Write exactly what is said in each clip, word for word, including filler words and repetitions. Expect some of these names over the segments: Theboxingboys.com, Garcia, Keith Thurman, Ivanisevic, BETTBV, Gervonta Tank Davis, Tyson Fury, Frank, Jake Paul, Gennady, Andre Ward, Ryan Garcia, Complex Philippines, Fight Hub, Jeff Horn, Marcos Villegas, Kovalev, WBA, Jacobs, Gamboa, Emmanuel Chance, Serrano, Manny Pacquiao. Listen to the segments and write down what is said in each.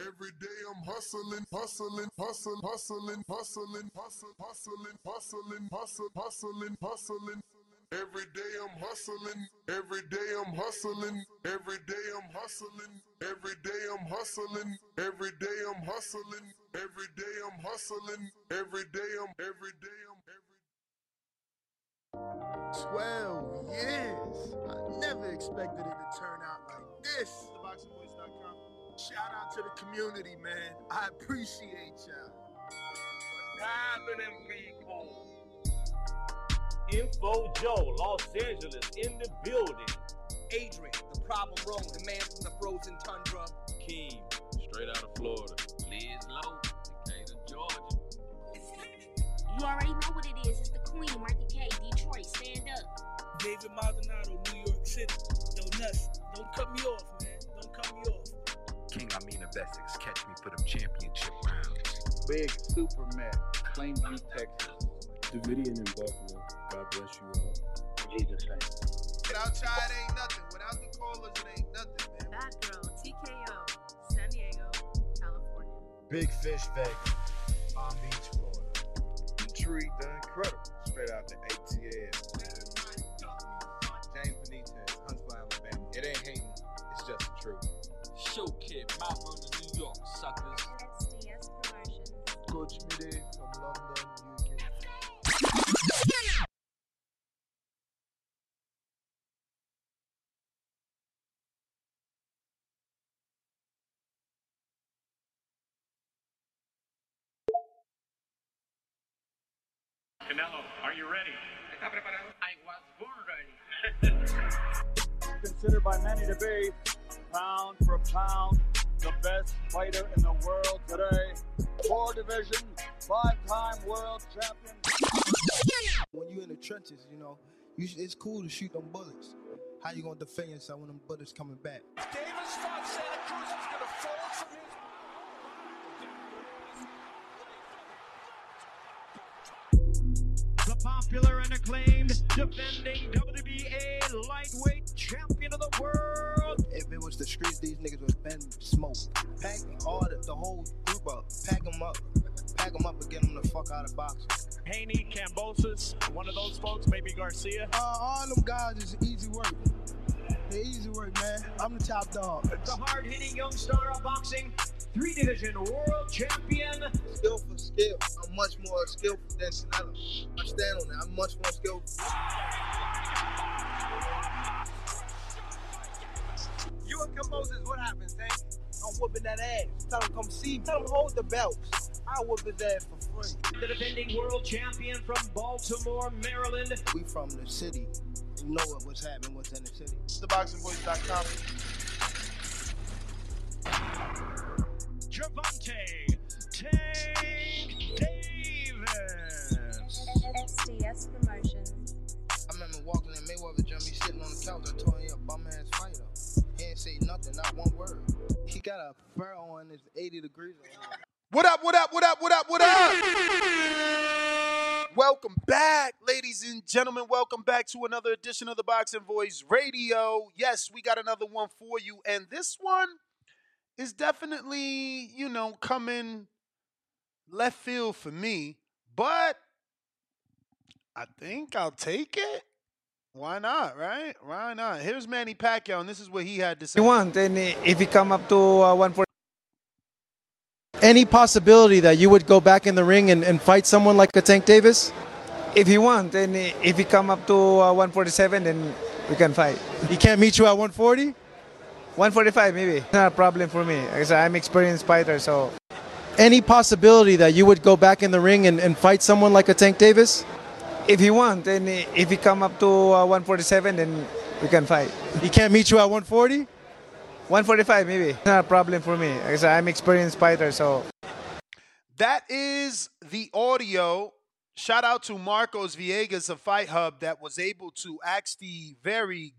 Every day I'm hustling, hustling, hustling, hustling, hustling, hustling, hustling, hustling, hustling, hustling, hustling. Every day I'm hustling, every day I'm hustling, every day I'm hustling, every day I'm hustling, every day I'm hustling, every day I'm hustling, every day I'm, every day I'm, every. Twelve years. I never expected it to turn out like this. the boxing boys dot com. Shout out to the community, man. I appreciate y'all. What's happening, people? Info Joe, Los Angeles, in the building. Adrian, the problem wrong, the man from the frozen tundra. Keem, straight out of Florida. Liz Lowe, Decatur, Georgia. You already know what it is. It's the Queen, Martha K, Detroit, stand up. David Maldonado, New York City. Yo, nuts, don't cut me off, man. Don't cut me off. King, I mean of Essex, catch me for them championship rounds. Big Superman, Plainview, Texas. Davidian in Buffalo. God bless you all. Jesus Christ. Without y'all, it ain't nothing. Without the callers, it ain't nothing, man. Bad girl, T K O, San Diego, California. Big Fish, Vegas, Palm Beach, Florida. Detroit, the Incredible, straight out the A T L. James Benitez, Huntsville, Alabama. It ain't hating, it's just the truth. Show Kid, Mount Vernon, New York, suckers. S D S Promotions. Coach Mide from London, U K. Canelo, are you ready? I was born ready. Considered by many to be, pound for pound, the best fighter in the world today. Four division, five-time world champion. When you're in the trenches, you know, you, it's cool to shoot them bullets. How you gonna defend yourself when them bullets coming back? Davis thought Santa Cruz was gonna fall from his... The popular and acclaimed, defending W B A lightweight champion of the world. If it was the streets, these niggas would have been smoked. Pack all the, the whole group up, pack them up. Pack them up and get them the fuck out of boxing. Haney, Cambosis, one of those folks, maybe Garcia. Uh, all them guys is easy work. They're easy work, man. I'm the top dog. The hard-hitting young star of boxing, three-division world champion. Skill for skill. I'm much more skillful than Canelo. I stand on that. I'm much more skillful. You and Cambosis, what happens, Tank? I'm whooping that ass. Tell him come see me. Tell him hold the belts. I whoop his ass for free. The defending world champion from Baltimore, Maryland. We from the city. You know what was happening was in the city. the boxing boys dot com. Gervonta Tank Davis. S D S Promotions. I remember walking in Mayweather gym, he sitting on the couch. I told him he a bum ass fighter. He ain't say nothing, not one word. He got a fur on, it's eighty degrees on him. What up, what up, what up, what up, what up? Welcome back, ladies and gentlemen. Welcome back to another edition of the Boxing Voice Radio. Yes, we got another one for you. And this one is definitely, you know, coming left field for me. But I think I'll take it. Why not, right? Why not? Here's Manny Pacquiao, and this is what he had to say. You want, and if you come up to uh, one forty. Any possibility that you would go back in the ring and, and fight someone like a Tank Davis? If you want, and if you come up to uh, one forty-seven, then we can fight. He can't meet you at one forty? one forty-five, maybe. It's not a problem for me. I'm an experienced fighter, so... Any possibility that you would go back in the ring and, and fight someone like a Tank Davis? If you want, and if you come up to uh, one forty-seven, then we can fight. He can't meet you at one forty? one forty-five, maybe. It's not a problem for me. I'm an experienced fighter, so... That is the audio. Shout out to Marcos Villegas of Fight Hub that was able to ask the very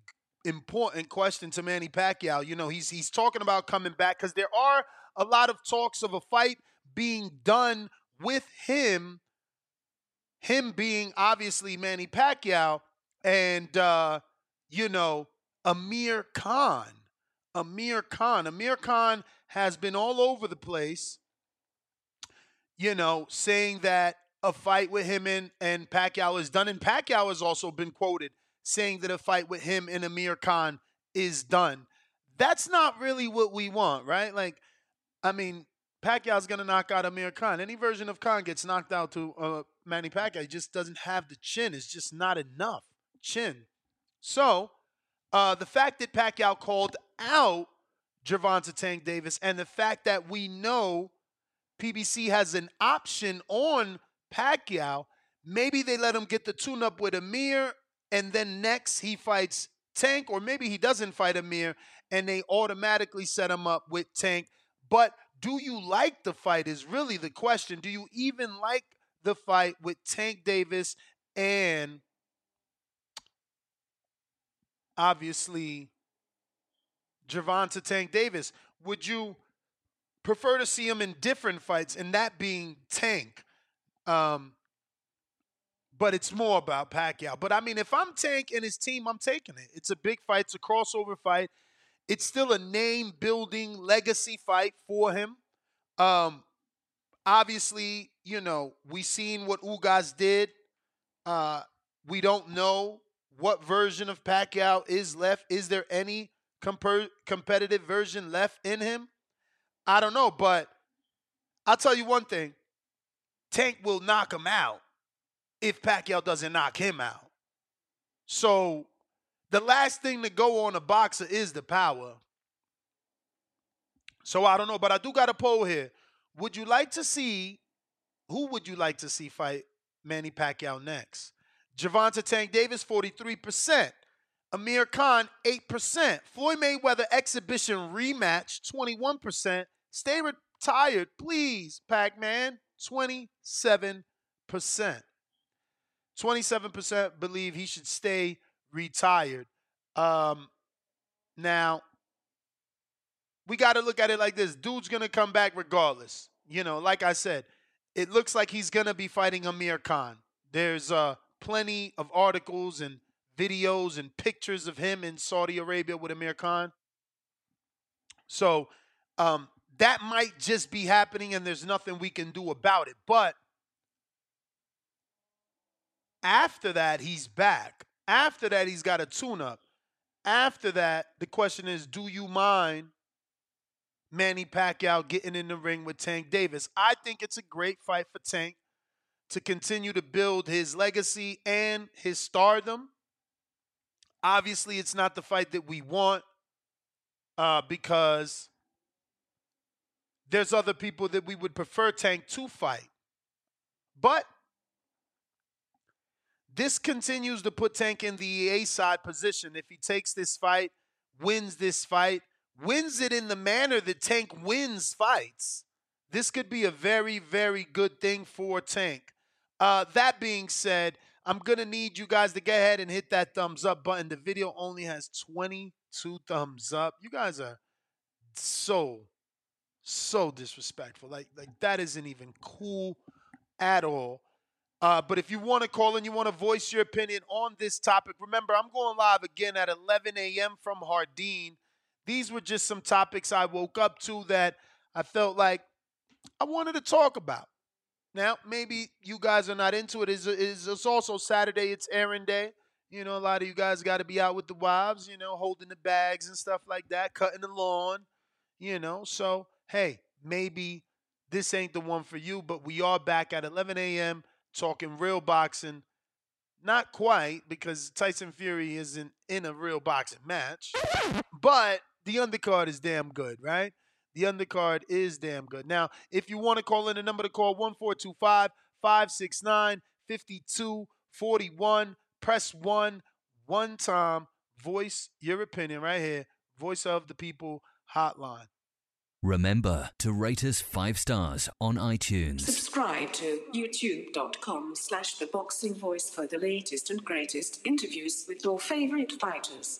important question to Manny Pacquiao. You know, he's, he's talking about coming back because there are a lot of talks of a fight being done with him, him being obviously Manny Pacquiao and, uh, you know, Amir Khan. Amir Khan. Amir Khan has been all over the place, you know, saying that a fight with him and, and Pacquiao is done. And Pacquiao has also been quoted saying that a fight with him and Amir Khan is done. That's not really what we want, right? Like, I mean, Pacquiao's going to knock out Amir Khan. Any version of Khan gets knocked out to uh, Manny Pacquiao. He just doesn't have the chin. It's just not enough chin. So uh, the fact that Pacquiao called out Gervonta Tank Davis and the fact that we know P B C has an option on Pacquiao, maybe they let him get the tune-up with Amir, and then next he fights Tank, or maybe he doesn't fight Amir, and they automatically set him up with Tank. But do you like the fight is really the question. Do you even like the fight with Tank Davis and obviously Gervonta Tank Davis? Would you prefer to see him in different fights, and that being Tank? Um, but it's more about Pacquiao. But, I mean, if I'm Tank and his team, I'm taking it. It's a big fight. It's a crossover fight. It's still a name-building legacy fight for him. Um, obviously, you know, we seen what Ugas did. Uh, we don't know what version of Pacquiao is left. Is there any competitive version left in him? I don't know, but I'll tell you one thing. Tank will knock him out if Pacquiao doesn't knock him out. So the last thing to go on a boxer is the power. So I don't know, but I do got a poll here. Would you like to see, who would you like to see fight Manny Pacquiao next? Gervonta Tank Davis, forty-three percent. Amir Khan, eight percent. Floyd Mayweather exhibition rematch, twenty-one percent. Stay retired, please, Pac-Man. twenty-seven percent. twenty-seven percent believe he should stay retired. Um, now, we got to look at it like this. Dude's going to come back regardless. You know, like I said, it looks like he's going to be fighting Amir Khan. There's uh, plenty of articles and videos and pictures of him in Saudi Arabia with Amir Khan. So, um, that might just be happening and there's nothing we can do about it. But after that, he's back. After that, he's got a tune-up. After that, the question is, do you mind Manny Pacquiao getting in the ring with Tank Davis? I think it's a great fight for Tank to continue to build his legacy and his stardom. Obviously, it's not the fight that we want uh, because there's other people that we would prefer Tank to fight. But this continues to put Tank in the A-side position. If he takes this fight, wins this fight, wins it in the manner that Tank wins fights, this could be a very, very good thing for Tank. Uh, that being said, I'm going to need you guys to go ahead and hit that thumbs up button. The video only has twenty-two thumbs up. You guys are so... so disrespectful. Like, like that isn't even cool at all. Uh, but if you want to call and you want to voice your opinion on this topic, remember, I'm going live again at eleven A M from Hardeen. These were just some topics I woke up to that I felt like I wanted to talk about. Now, maybe you guys are not into it. It's, it's, it's also Saturday. It's Aaron Day. You know, a lot of you guys got to be out with the wives, you know, holding the bags and stuff like that, cutting the lawn, you know, so... hey, maybe this ain't the one for you, but we are back at eleven A M talking real boxing. Not quite, because Tyson Fury isn't in a real boxing match, but the undercard is damn good, right? The undercard is damn good. Now, if you want to call in, the number to call, one four two five, five six nine, five two four one. Press one one time. Voice your opinion right here. Voice of the People Hotline. Remember to rate us five stars on iTunes. Subscribe to youtube.com slash The Boxing Voice for the latest and greatest interviews with your favorite fighters.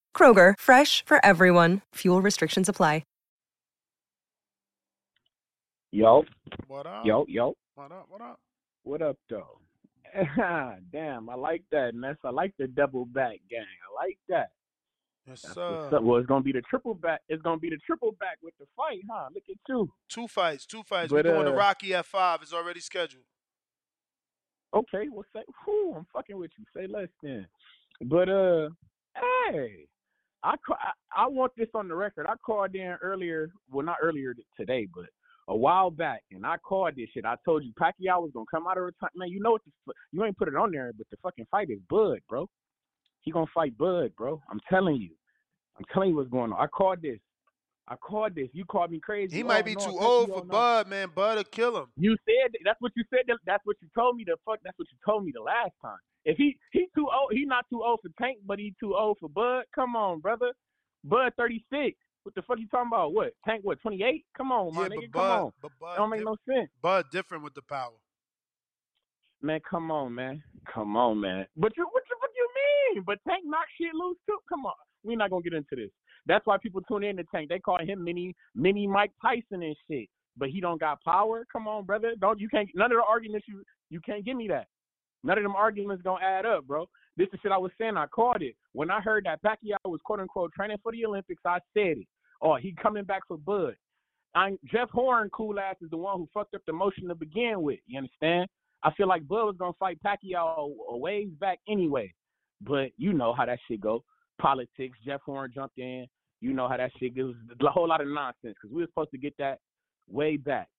Kroger, fresh for everyone. Fuel restrictions apply. Yo, what up? Yo, yo. What up, what up? What up, though? Damn, I like that, mess. I like the double back, gang. I like that. Yes, That's sir. What's up. Well, it's going to be the triple back. It's going to be the triple back with the fight, huh? Look at you. Two fights, two fights. But, We're doing uh, the Rocky at five. It's already scheduled. Okay, well, say, whew, I'm fucking with you. Say less then. But, uh, hey. I, ca- I I want this on the record. I called in earlier. Well, not earlier today, but a while back, and I called this shit. I told you Pacquiao was gonna come out of retirement. Man, you know what? The, you ain't put it on there, but the fucking fight is Bud, bro. He gonna fight Bud, bro. I'm telling you. I'm telling you what's going on. I called this. I called this. You called me crazy. He might be too old for Bud, man. Bud will kill him. You said that's what you said. That's what you told me. The fuck. That's what you told me the last time. If he he too old, he not too old for Tank, but he too old for Bud. Come on, brother. Bud thirty-six. What the fuck you talking about? What? Tank, what, twenty-eight? Come on, my yeah, nigga, Bud, come on. But Bud, that don't make no sense. Bud different with the power. Man, come on, man. Come on, man. But you, what the fuck you mean? But Tank knock shit loose, too? Come on. We're not going to get into this. That's why people tune in to Tank. They call him mini, mini Mike Tyson and shit. But he don't got power? Come on, brother. Don't you can't. None of the arguments, you, you can't give me that. None of them arguments going to add up, bro. This is shit I was saying. I called it. When I heard that Pacquiao was, quote-unquote, training for the Olympics, I said it. Oh, he coming back for Bud. I'm, Jeff Horn, cool ass, is the one who fucked up the motion to begin with. You understand? I feel like Bud was going to fight Pacquiao a ways back anyway. But you know how that shit go. Politics. Jeff Horn jumped in. You know how that shit goes. A whole lot of nonsense because we were supposed to get that way back.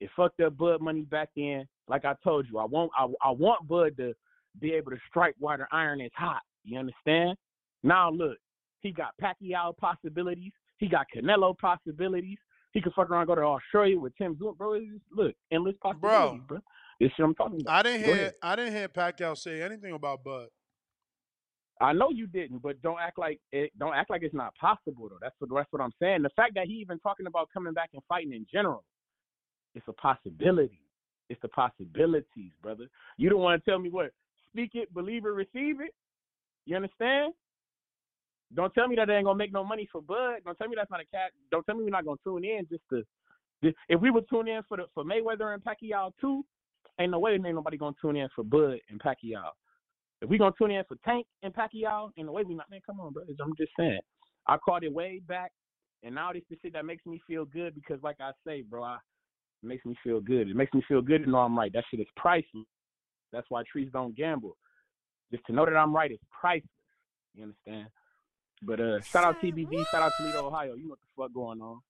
It fucked up Bud money back then. Like I told you, I want, I, I want Bud to be able to strike while the iron is hot. You understand? Now look, he got Pacquiao possibilities. He got Canelo possibilities. He could fuck around and go to Australia with Tim Zoom. Bro, it's just, look, endless possibilities, bro. bro. This shit I'm talking about. I didn't go hear ahead. I didn't hear Pacquiao say anything about Bud. I know you didn't, but don't act like it don't act like it's not possible though. That's what that's what I'm saying. The fact that he even talking about coming back and fighting in general, it's a possibility. It's the possibilities, brother. You don't want to tell me what? Speak it, believe it, receive it. You understand? Don't tell me that they ain't gonna make no money for Bud. Don't tell me that's not a cat. Don't tell me we're not gonna tune in just to. Just, if we would tune in for the for Mayweather and Pacquiao too, ain't no way ain't nobody gonna tune in for Bud and Pacquiao. If we gonna tune in for Tank and Pacquiao, ain't no way we not. Man, come on, bro. I'm just saying. I called it way back, and now this is shit that makes me feel good because, like I say, bro, I, it makes me feel good. It makes me feel good to know I'm right. That shit is priceless. That's why trees don't gamble. Just to know that I'm right is priceless. You understand? But uh, shout out T B V, shout out Toledo, Ohio. You know what the fuck going on.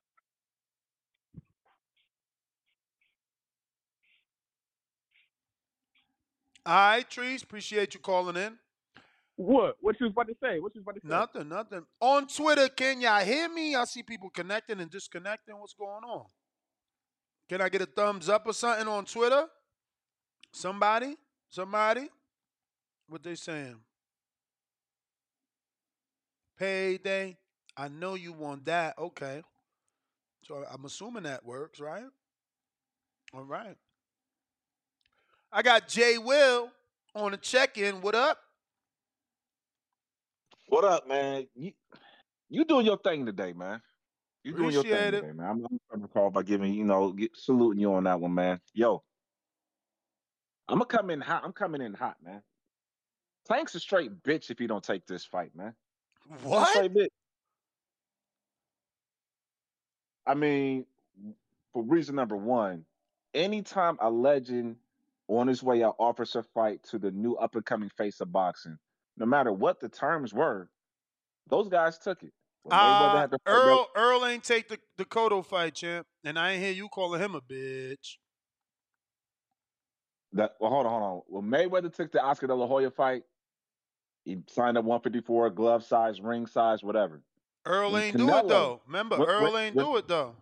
All right, Trees, appreciate you calling in. What? What you was about to say? What you was about to say? Nothing, nothing. On Twitter, can y'all hear me? I see people connecting and disconnecting. What's going on? Can I get a thumbs up or something on Twitter? Somebody? Somebody? What they saying? Payday. I know you want that. Okay. So I'm assuming that works, right? All right. I got Jay Will on the check-in. What up? What up, man? You, you doing your thing today, man. You doing your thing today, man. I'm going to call by giving, you know, get, saluting you on that one, man. Yo. I'm going to come in hot. I'm coming in hot, man. Tank's a straight bitch if he don't take this fight, man. What? I mean, for reason number one, anytime a legend on his way out offers a fight to the new up-and-coming face of boxing, no matter what the terms were, those guys took it. Uh, had to Earl, Earl ain't take the, the Cotto fight, champ. And I ain't hear you calling him a bitch. That, well, hold on, hold on. When Mayweather took the Oscar De La Hoya fight, he signed up one fifty-four, glove size, ring size, whatever. Earl and ain't Canelo, do it, though. Remember, what, Earl what, ain't what, do it, though.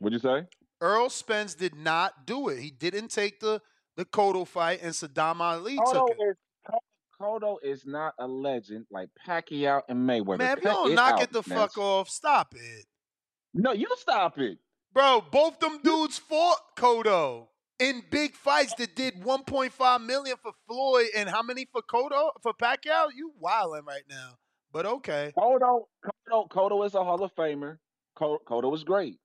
What'd you say? Errol Spence did not do it. He didn't take the, the Cotto fight, and Saddam Ali Cotto took it. Is, Cotto is not a legend like Pacquiao and Mayweather. Man, if you don't knock out, it the man. fuck off, stop it. No, you stop it. Bro, both them dudes fought Cotto in big fights that did one point five million dollars for Floyd and how many for Cotto? For Pacquiao? You wildin' right now. But okay. Cotto, Cotto, Cotto is a Hall of Famer. Cotto is great.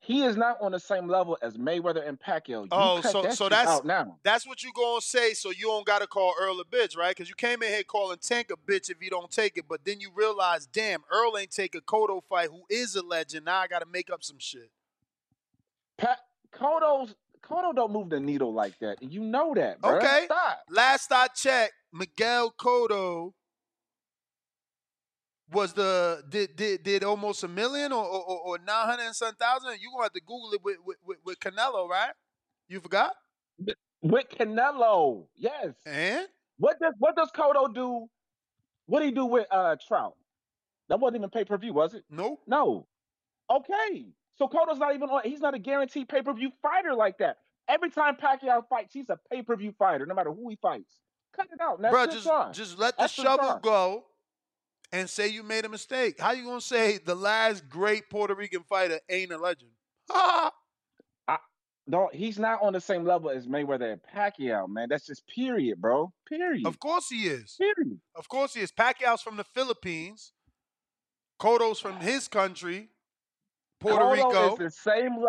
He is not on the same level as Mayweather and Pacquiao. You oh, so that so that's out now. That's what you gonna say. So you don't gotta call Earl a bitch, right? Because you came in here calling Tank a bitch if you don't take it, but then you realize, damn, Earl ain't take a Cotto fight. Who is a legend? Now I gotta make up some shit. Pat Cotto's Cotto don't move the needle like that. You know that, bro. Okay. Stop. Last I checked, Miguel Cotto was the did did did almost a million or or, or nine hundred and some thousand? You gonna have to Google it with with with Canelo, right? You forgot with Canelo, yes. And what does what does Cotto do? What did he do with uh Trout? That wasn't even pay per view, was it? No, no. Okay, so Cotto's not even on. He's not a guaranteed pay per view fighter like that. Every time Pacquiao fights, he's a pay per view fighter, no matter who he fights. Cut it out, bro. Just time. just let the That's shovel go. And say you made a mistake. How you gonna say the last great Puerto Rican fighter ain't a legend? Ah, no, he's not on the same level as Mayweather and Pacquiao, man. That's just period, bro. Period. Of course he is. Period. Of course he is. Pacquiao's from the Philippines. Cotto's from his country, Puerto Cotto Rico. Is the same.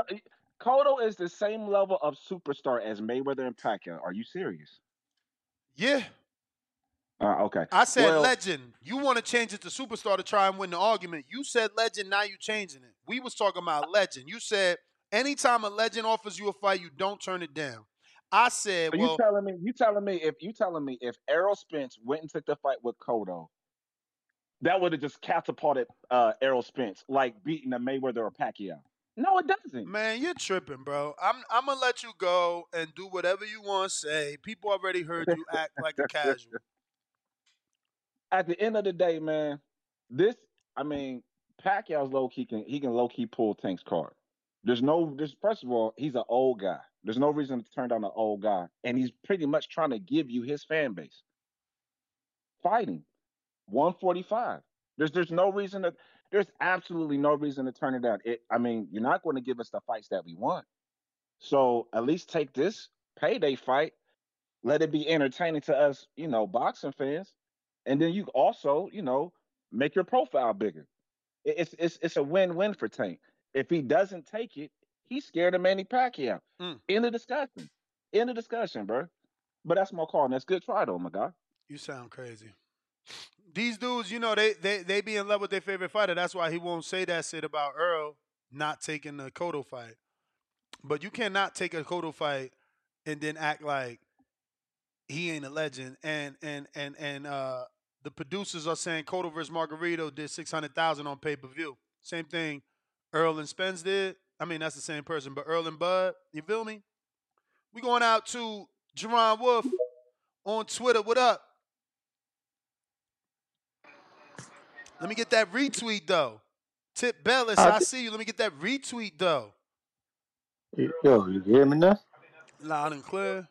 Cotto is the same level of superstar as Mayweather and Pacquiao. Are you serious? Yeah. Uh, okay. I said well, legend. You want to change it to superstar to try and win the argument. You said legend, now you changing it. We was talking about legend. You said anytime a legend offers you a fight, you don't turn it down. I said, so well, you telling me, you telling me if you telling me if Errol Spence went and took the fight with Cotto, that would have just catapulted uh, Errol Spence like beating a Mayweather or Pacquiao. No, it doesn't. Man, you're tripping, bro. I'm I'm gonna let you go and do whatever you want to say. People already heard you act like a casual. At the end of the day, man, this, I mean, Pacquiao's low-key can, he can low-key pull Tank's card. There's no, there's, first of all, he's an old guy. There's no reason to turn down an old guy. And he's pretty much trying to give you his fan base. Fighting. one forty-five. There's, there's no reason to, there's absolutely no reason to turn it down. It, I mean, you're not going to give us the fights that we want. So at least take this payday fight. Let it be entertaining to us, you know, boxing fans. And then you also, you know, make your profile bigger. It's it's it's a win-win for Tank. If he doesn't take it, he's scared of Manny Pacquiao. Mm. End of discussion. End of discussion, bro. But that's my call, and that's good try, though, my guy. You sound crazy. These dudes, you know, they they they be in love with their favorite fighter. That's why he won't say that shit about Earl not taking the Cotto fight. But you cannot take a Cotto fight and then act like he ain't a legend. And and and and uh. The producers are saying Cotto versus Margarito did six hundred thousand on pay-per-view. Same thing Earl and Spence did. I mean, that's the same person, but Earl and Bud, you feel me? We going out to Jerron Wolf on Twitter. What up? Let me get that retweet, though. Tip Bellis, I, I see you. Let me get that retweet, though. Yo, you hear me now? Loud and clear.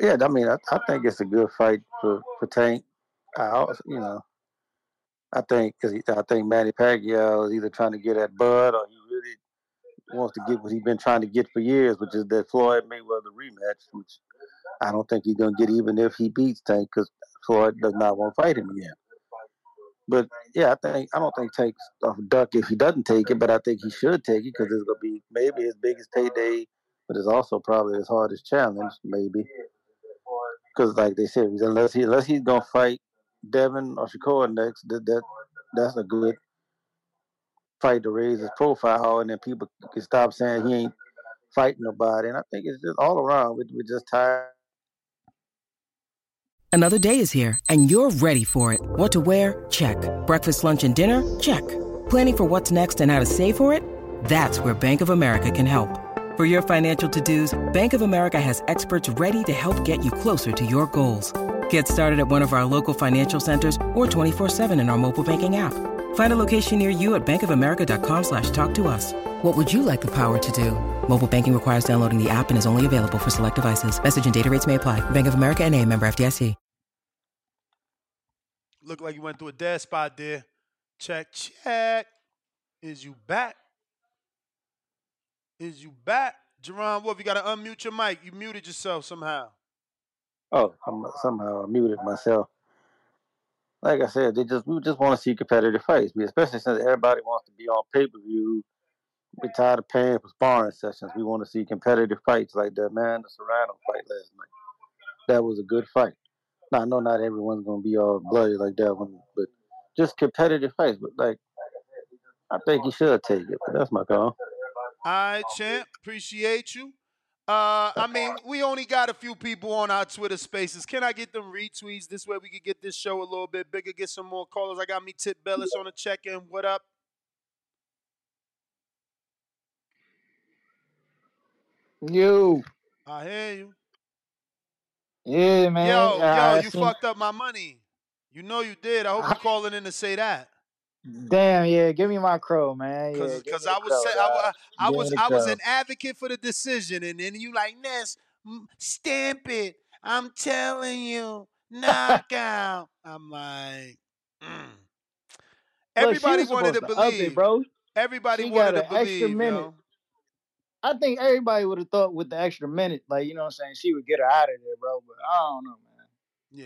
Yeah, I mean, I, I think it's a good fight for, for Tank. I, you know, I think cause I think Manny Pacquiao is either trying to get at Bud or he really wants to get what he's been trying to get for years, which is that Floyd Mayweather rematch, which I don't think he's going to get even if he beats Tank because Floyd does not want to fight him again. But, yeah, I think I don't think Tank's off a duck if he doesn't take it, but I think he should take it because it's going to be maybe his biggest payday, but it's also probably his hardest challenge, maybe. Because, like they said, unless he unless he's gonna fight Devin or Shakur next, that, that that's a good fight to raise his profile, and then people can stop saying he ain't fighting nobody. And I think it's just all around. We, we're just tired. Another day is here, and you're ready for it. What to wear? Check. Breakfast, lunch, and dinner? Check. Planning for what's next and how to save for it? That's where Bank of America can help. For your financial to-dos, Bank of America has experts ready to help get you closer to your goals. Get started at one of our local financial centers or twenty-four seven in our mobile banking app. Find a location near you at bankofamerica.com slash talk to us. What would you like the power to do? Mobile banking requires downloading the app and is only available for select devices. Message and data rates may apply. Bank of America N A, member F D I C. Look like you went through a dead spot there. Check, check. Is you back? Is you back? Jerron Wolf, you got to unmute your mic. You muted yourself somehow. Oh, I'm, somehow I muted myself. Like I said, they just we just want to see competitive fights, especially since everybody wants to be on pay-per-view. We're tired of paying for sparring sessions. We want to see competitive fights like that, man. The Serrano fight last night. That was a good fight. Now, I know not everyone's going to be all bloody like that one, but just competitive fights. But, like, I think you should take it. But that's my call. All right, champ. Appreciate you. Uh, I mean, we only got a few people on our Twitter spaces. Can I get them retweets? This way we could get this show a little bit bigger, get some more callers. I got me Tip Bellis on the check-in. What up? You. I hear you. Yeah, man. Yo, uh, yo, you seen... fucked up my money. You know you did. I hope you're calling in to say that. Damn, yeah. Give me my crow, man. Because yeah, I, I, I, I was I crow. was an advocate for the decision, and then you like, Ness, stamp it. I'm telling you. Knockout. I'm like, mm. Everybody Look, wanted to, to believe. It, bro. Everybody she wanted to believe, you know? I think everybody would have thought with the extra minute, like, you know what I'm saying, she would get her out of there, bro. But I don't know, man.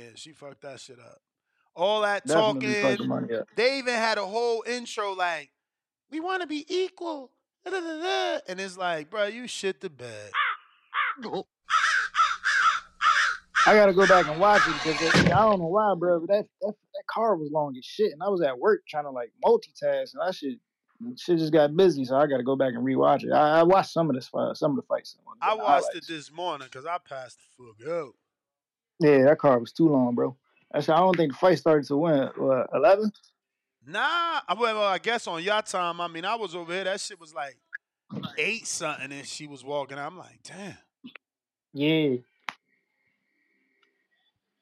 Yeah, she fucked that shit up. All that Definitely talking. Money, yeah. They even had a whole intro like, we want to be equal. Da, da, da, da. And it's like, bro, you shit the bed. I got to go back and watch it because I don't know why, bro, but that, that, that car was long as shit. And I was at work trying to, like, multitask, and I should... Shit just got busy, so I got to go back and rewatch it. I, I watched some of this, uh, some of the fights. I watched highlights. it this morning because I passed the fuck out. Yeah, that card was too long, bro. Actually, I don't think the fight started to win what, eleven. Nah, well, I guess on your time. I mean, I was over here. That shit was like eight something, and she was walking out. I'm like, damn. Yeah.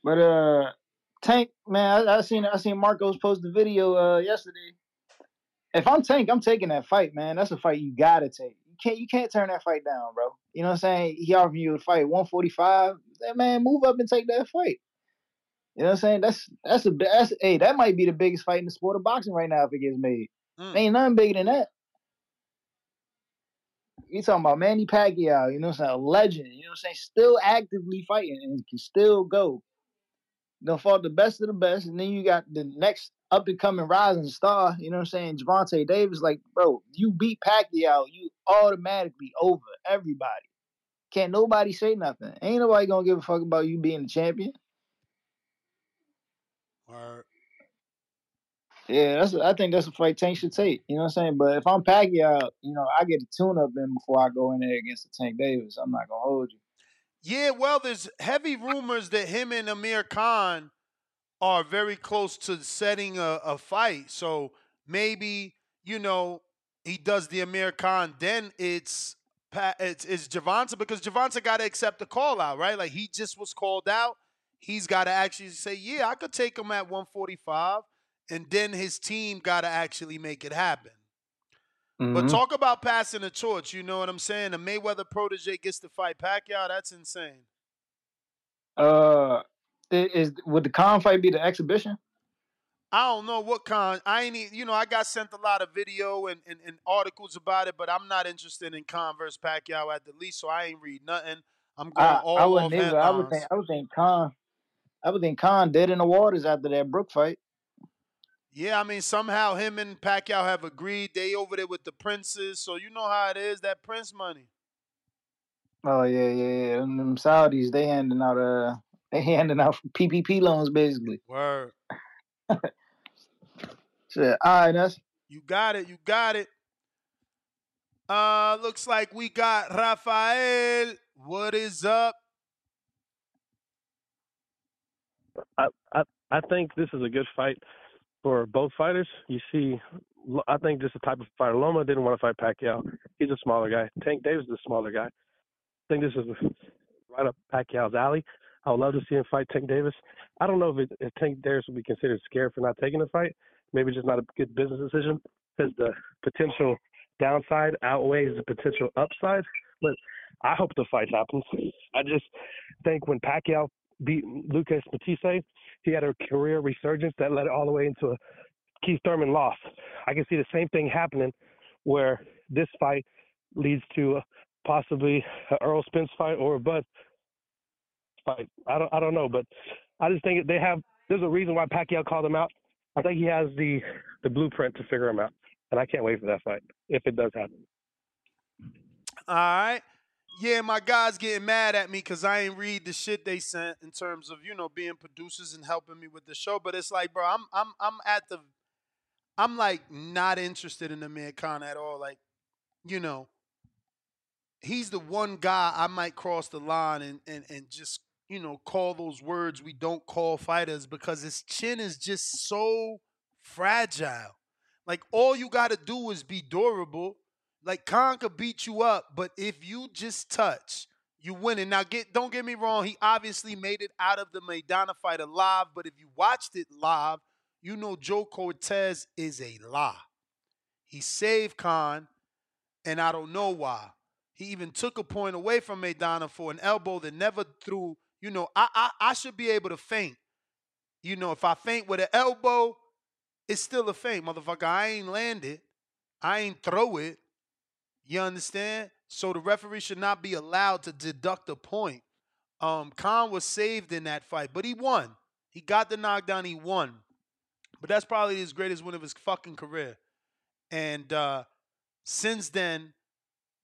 But uh, Tank, man, I, I seen I seen Marcos post the video uh yesterday. If I'm Tank, I'm taking that fight, man. That's a fight you gotta take. You can't you can't turn that fight down, bro. You know what I'm saying? He offered you a fight, one forty-five. Man, move up and take that fight. You know what I'm saying? That's that's a that's hey, that might be the biggest fight in the sport of boxing right now if it gets made. Mm. Ain't nothing bigger than that. You talking about Manny Pacquiao, you know what I'm saying? A legend, you know what I'm saying? Still actively fighting and can still go. Gonna fought the best of the best, and then you got the next up-and-coming rising star, you know what I'm saying, Gervonta Davis, like, bro, you beat Pacquiao, you automatically over everybody. Can't nobody say nothing. Ain't nobody gonna give a fuck about you being the champion. Word. Yeah, that's. I think that's a fight Tank should take, you know what I'm saying? But if I'm Pacquiao, you know, I get a tune-up in before I go in there against the Tank Davis. I'm not gonna hold you. Yeah, well, there's heavy rumors that him and Amir Khan are very close to setting a, a fight. So maybe, you know, he does the Amir Khan, then it's it's, it's Gervonta, because Gervonta got to accept the call out, right? Like, he just was called out. He's got to actually say, yeah, I could take him at one forty-five, and then his team got to actually make it happen. Mm-hmm. But talk about passing the torch, you know what I'm saying? The Mayweather protege gets to fight Pacquiao, that's insane. Uh... Is, would the Khan fight be the exhibition? I don't know what Khan. I ain't, you know, I got sent a lot of video and, and, and articles about it, but I'm not interested in Khan versus Pacquiao at the least, so I ain't read nothing. I'm going I, all I wouldn't off either. I would think I would think Khan. I would think Khan dead in the waters after that Brook fight. Yeah, I mean somehow him and Pacquiao have agreed. They over there with the princes, so you know how it is, that prince money. Oh yeah, yeah, yeah. Them, them Saudis, they handing out a. Uh... They handing out P P P loans, basically. Word. Shit. All right, that's... You got it. You got it. Uh, looks like we got Rafael. What is up? I, I I think this is a good fight for both fighters. You see, I think this is the type of fighter. Loma didn't want to fight Pacquiao. He's a smaller guy. Tank Davis is a smaller guy. I think this is right up Pacquiao's alley. I would love to see him fight Tank Davis. I don't know if, it, if Tank Davis would be considered scared for not taking the fight. Maybe just not a good business decision because the potential downside outweighs the potential upside. But I hope the fight happens. I just think when Pacquiao beat Lucas Matisse, he had a career resurgence that led all the way into a Keith Thurman loss. I can see the same thing happening where this fight leads to possibly an Errol Spence fight or a Bud fight. I don't, I don't know, but I just think they have – there's a reason why Pacquiao called him out. I think he has the, the blueprint to figure him out, and I can't wait for that fight if it does happen. All right. Yeah, my guys getting mad at me because I ain't read the shit they sent in terms of, you know, being producers and helping me with the show. But it's like, bro, I'm I'm I'm at the I'm like not interested in Amir Khan at all. Like, you know, he's the one guy I might cross the line and and, and just, you know, call those words we don't call fighters because his chin is just so fragile. Like, all you gotta do is be durable. Like, Khan could beat you up, but if you just touch, you win it. Now, get don't get me wrong. He obviously made it out of the Maidana fight alive, but if you watched it live, you know Joe Cortez is a lie. He saved Khan, and I don't know why. He even took a point away from Maidana for an elbow that never threw. You know, I, I, I should be able to feint. You know, if I feint with an elbow, it's still a feint, motherfucker. I ain't land it. I ain't throw it. You understand? So the referee should not be allowed to deduct a point. Um, Khan was saved in that fight, but he won. He got the knockdown. He won. But that's probably his greatest win of his fucking career. And uh, since then,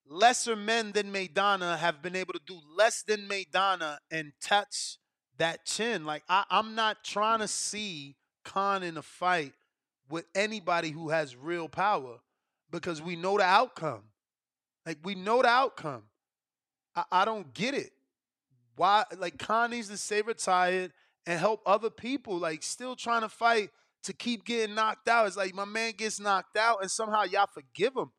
lesser men than Maidana have been able to do less than Maidana and touch that chin. Like, I, I'm not trying to see Khan in a fight with anybody who has real power because we know the outcome. Like, we know the outcome. I, I don't get it. Why? Like, Khan needs to stay retired and help other people. Like, still trying to fight to keep getting knocked out. It's like, my man gets knocked out, and somehow y'all forgive him.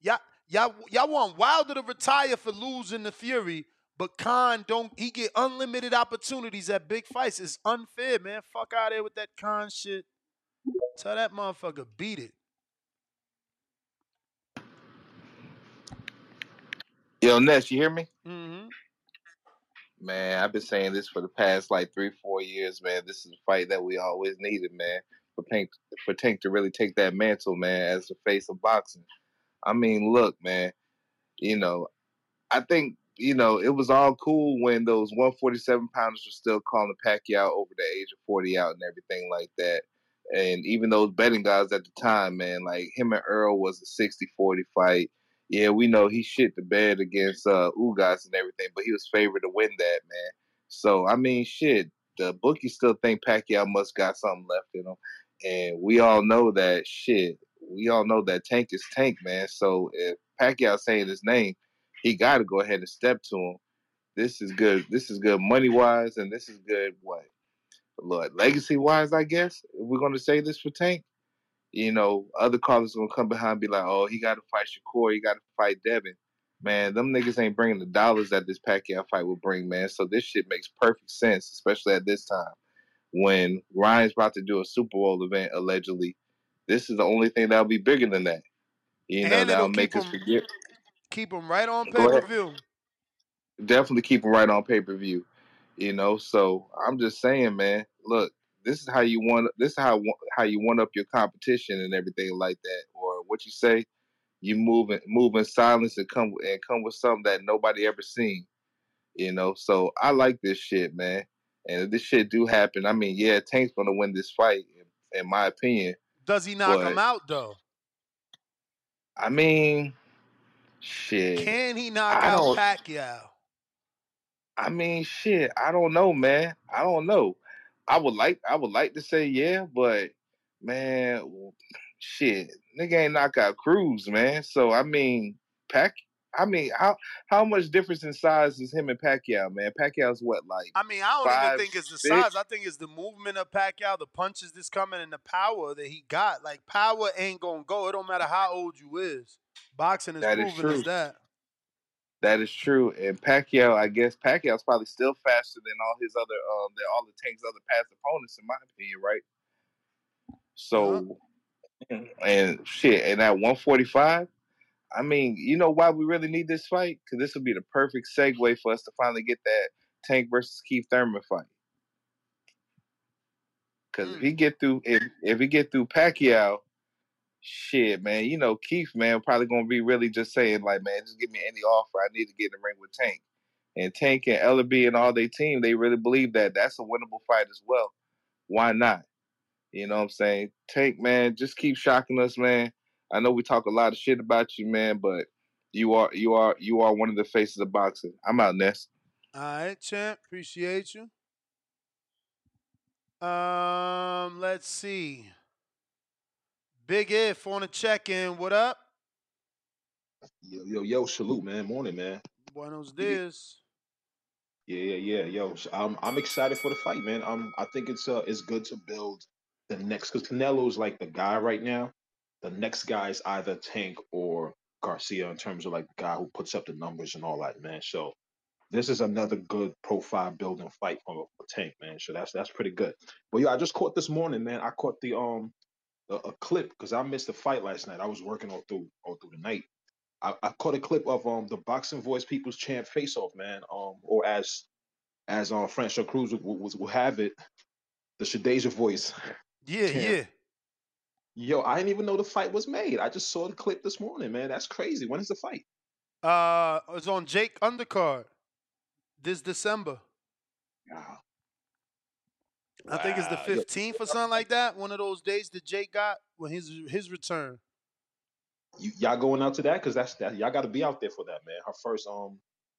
Y'all, y'all, y'all want Wilder to retire for losing to Fury, but Khan don't. He get unlimited opportunities at big fights. It's unfair, man. Fuck out of there with that Khan shit. Tell that motherfucker, beat it. Yo, Ness, you hear me? Mm-hmm. Man, I've been saying this for the past, like, three, four years, man. This is a fight that we always needed, man, for Tank, for Tank to really take that mantle, man, as the face of boxing. I mean, look, man, you know, I think, you know, it was all cool when those one forty-seven pounders were still calling Pacquiao over the age of forty out and everything like that. And even those betting guys at the time, man, like, him and Earl was a sixty forty fight. Yeah, we know he shit the bed against uh, Ugas and everything, but he was favored to win that, man. So, I mean, shit, the bookies still think Pacquiao must got something left in him. And we all know that shit. We all know that Tank is Tank, man. So if Pacquiao's saying his name, he got to go ahead and step to him. This is good. This is good money-wise, and this is good, what? Lord, legacy-wise, I guess, if we're going to say this for Tank. You know, other callers going to come behind and be like, oh, he got to fight Shakur. He got to fight Devin. Man, them niggas ain't bringing the dollars that this Pacquiao fight will bring, man. So this shit makes perfect sense, especially at this time when Ryan's about to do a Super Bowl event, allegedly. This is the only thing that'll be bigger than that. You know, that'll make us forget. Keep him right on pay-per-view. Definitely keep him right on pay-per-view. You know, so I'm just saying, man, look. This is how you want. This is how how you want up your competition and everything like that. Or what you say, you move in, move in silence and come and come with something that nobody ever seen. You know, so I like this shit, man. And if this shit do happen, I mean, yeah, Tank's gonna win this fight, in, in my opinion. Does he knock but, him out though? I mean, shit. Can he knock I out Pacquiao? I mean, shit. I don't know, man. I don't know. I would like, I would like to say yeah, but man, shit, nigga ain't knockout Cruz, man. So I mean, Pac, I mean, how how much difference in size is him and Pacquiao, man? Pacquiao's what, like? I mean, I don't five, even think it's the six? size. I think it's the movement of Pacquiao, the punches that's coming, and the power that he got. Like, power ain't gonna go. It don't matter how old you is. Boxing is proven as that. That is true. And Pacquiao, I guess Pacquiao's probably still faster than all his other, um, than all the Tank's other past opponents, in my opinion, right? So, uh-huh. and shit, and at one forty-five. I mean, you know why we really need this fight? Because this will be the perfect segue for us to finally get that Tank versus Keith Thurman fight. Because mm. if he get through, if if he get through Pacquiao, shit, man, you know Keith, man, probably gonna be really just saying like, man, just give me any offer. I need to get in the ring with Tank. And Tank and L B and all their team, they really believe that that's a winnable fight as well. Why not? You know what I'm saying? Tank, man, just keep shocking us, man. I know we talk a lot of shit about you, man, but you are you are you are one of the faces of boxing. I'm out, Ness. All right, champ. Appreciate you. Um, let's see. Big If on a check-in. What up? Yo, yo, yo, salute, man. Morning, man. Buenos dias. Yeah, yeah, yeah, yo. I'm I'm excited for the fight, man. I'm I think it's uh it's good to build the next, because Canelo's like the guy right now. The next guy is either Tank or Garcia in terms of like the guy who puts up the numbers and all that, man. So this is another good profile building fight for Tank, man. So that's that's pretty good. But yeah, I just caught this morning, man. I caught the um a, a clip because I missed the fight last night. I was working all through all through the night. I, I caught a clip of um the Boxing Voice People's Champ Face Off, man. Um or as as um Frank Cruz will will have it, the Shadasia Voice. Yeah, champ. yeah. Yo, I didn't even know the fight was made. I just saw the clip this morning, man. That's crazy. When is the fight? Uh, it's on Jake Undercard this December. Wow. I wow. think it's the fifteenth or something like that. One of those days that Jake got when his his return. You, y'all going out to that? Because that's that. Y'all got to be out there for that, man. Her first, um,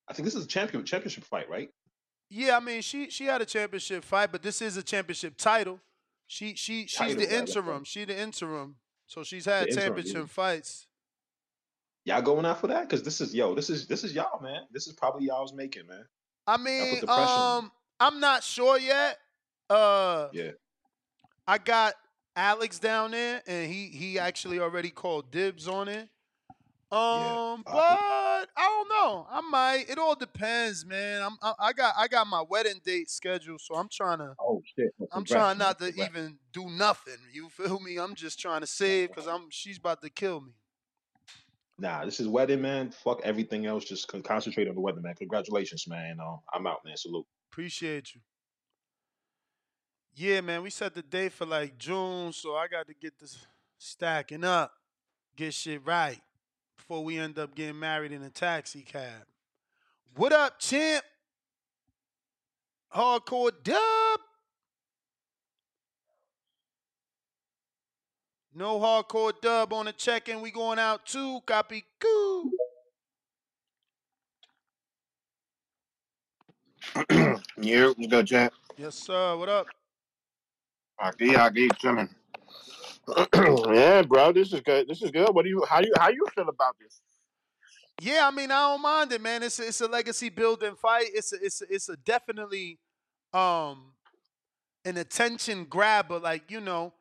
I think this is a champion championship fight, right? Yeah, I mean, she she had a championship fight, but this is a championship title. She she she's title, the interim. She the interim. So she's had interim, championship yeah. fights. Y'all going out for that? Because this is yo, this is this is y'all, man. This is probably y'all's making, man. I mean, um, I'm not sure yet. Uh yeah. I got Alex down there, and he he actually already called dibs on it. Um, yeah. but I don't know. I might. It all depends, man. I'm. I, I got. I got my wedding date scheduled, so I'm trying to. Oh shit! Well, I'm trying not to even do nothing. You feel me? I'm just trying to save because I'm. She's about to kill me. Nah, this is wedding, man. Fuck everything else. Just concentrate on the wedding, man. Congratulations, man. Uh, I'm out, man. Salute. Appreciate you. Yeah, man. We set the date for like June, so I got to get this stacking up, get shit right. Before we end up getting married in a taxi cab. What up, champ? Hardcore dub. No hardcore dub on the check-in. We going out too. Copy coo. Here we go, champ. Yes, sir. What up? Aki, Aki, chilling. Yeah, bro, this is good. This is good. What do you? How you? How you feel about this? Yeah, I mean, I don't mind it, man. It's a, it's a legacy building fight. It's a, it's a, it's a definitely, um, an attention grabber. Like you know,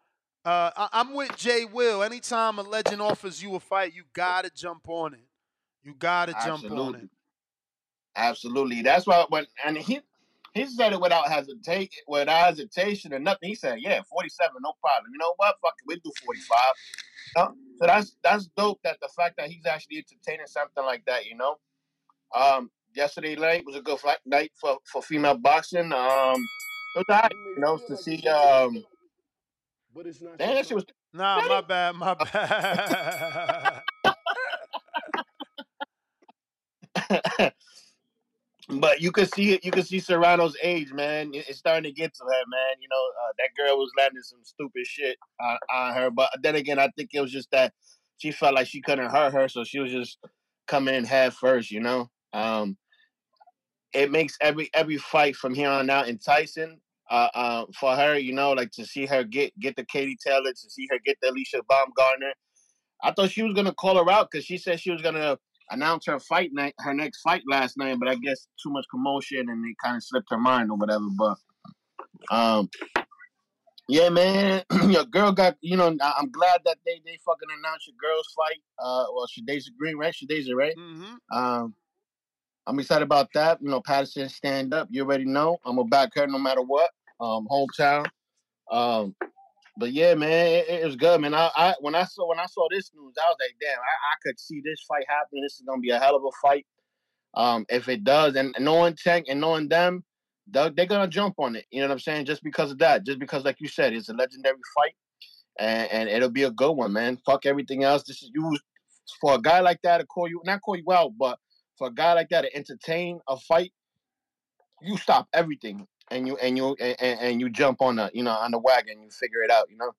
uh, I, I'm with Jay Will. Anytime a legend offers you a fight, you gotta jump on it. You gotta Absolutely. jump on it. Absolutely. That's why when and he. He said it without hesitation, without hesitation or nothing. He said, "Yeah, forty-seven, no problem. You know what? Fuck it, we do forty-five." Huh? So that's that's dope. That the fact that he's actually entertaining something like that, you know. Um, yesterday night was a good night for, for female boxing. Um, it was hot, you know, to see. Um, but it's not. Damn, that shit was. Nah, my bad, my bad. But you could see it. You could see Serrano's age, man. It's starting to get to her, man. You know, uh, that girl was landing some stupid shit on, on her. But then again, I think it was just that she felt like she couldn't hurt her, so she was just coming in head first. You know, um, it makes every every fight from here on out enticing uh, uh, for her. You know, like to see her get get the Katie Taylor, to see her get the Alicia Baumgartner. I thought she was gonna call her out because she said she was gonna announce her fight night, her next fight last night, but I guess too much commotion and it kind of slipped her mind or whatever. But um, yeah, man, your girl got, you know, I'm glad that they they fucking announced your girl's fight. Uh, well, Shadasia Green, right? Shadasia, right? Mm-hmm. Um, I'm excited about that. You know, Patterson, stand up. You already know. I'm gonna back her no matter what. Um, hometown. Um. But yeah, man, it, it was good, man. I, I when I saw when I saw this news, I was like, damn, I, I could see this fight happening. This is gonna be a hell of a fight. Um, if it does, and, and knowing Tank and knowing them, they're, they're gonna jump on it. You know what I'm saying? Just because of that, just because, like you said, it's a legendary fight, and, and it'll be a good one, man. Fuck everything else. This is you for a guy like that to call you, not call you out, but for a guy like that to entertain a fight, you stop everything. And you and you and, and you jump on the you know on the wagon, you figure it out, you know.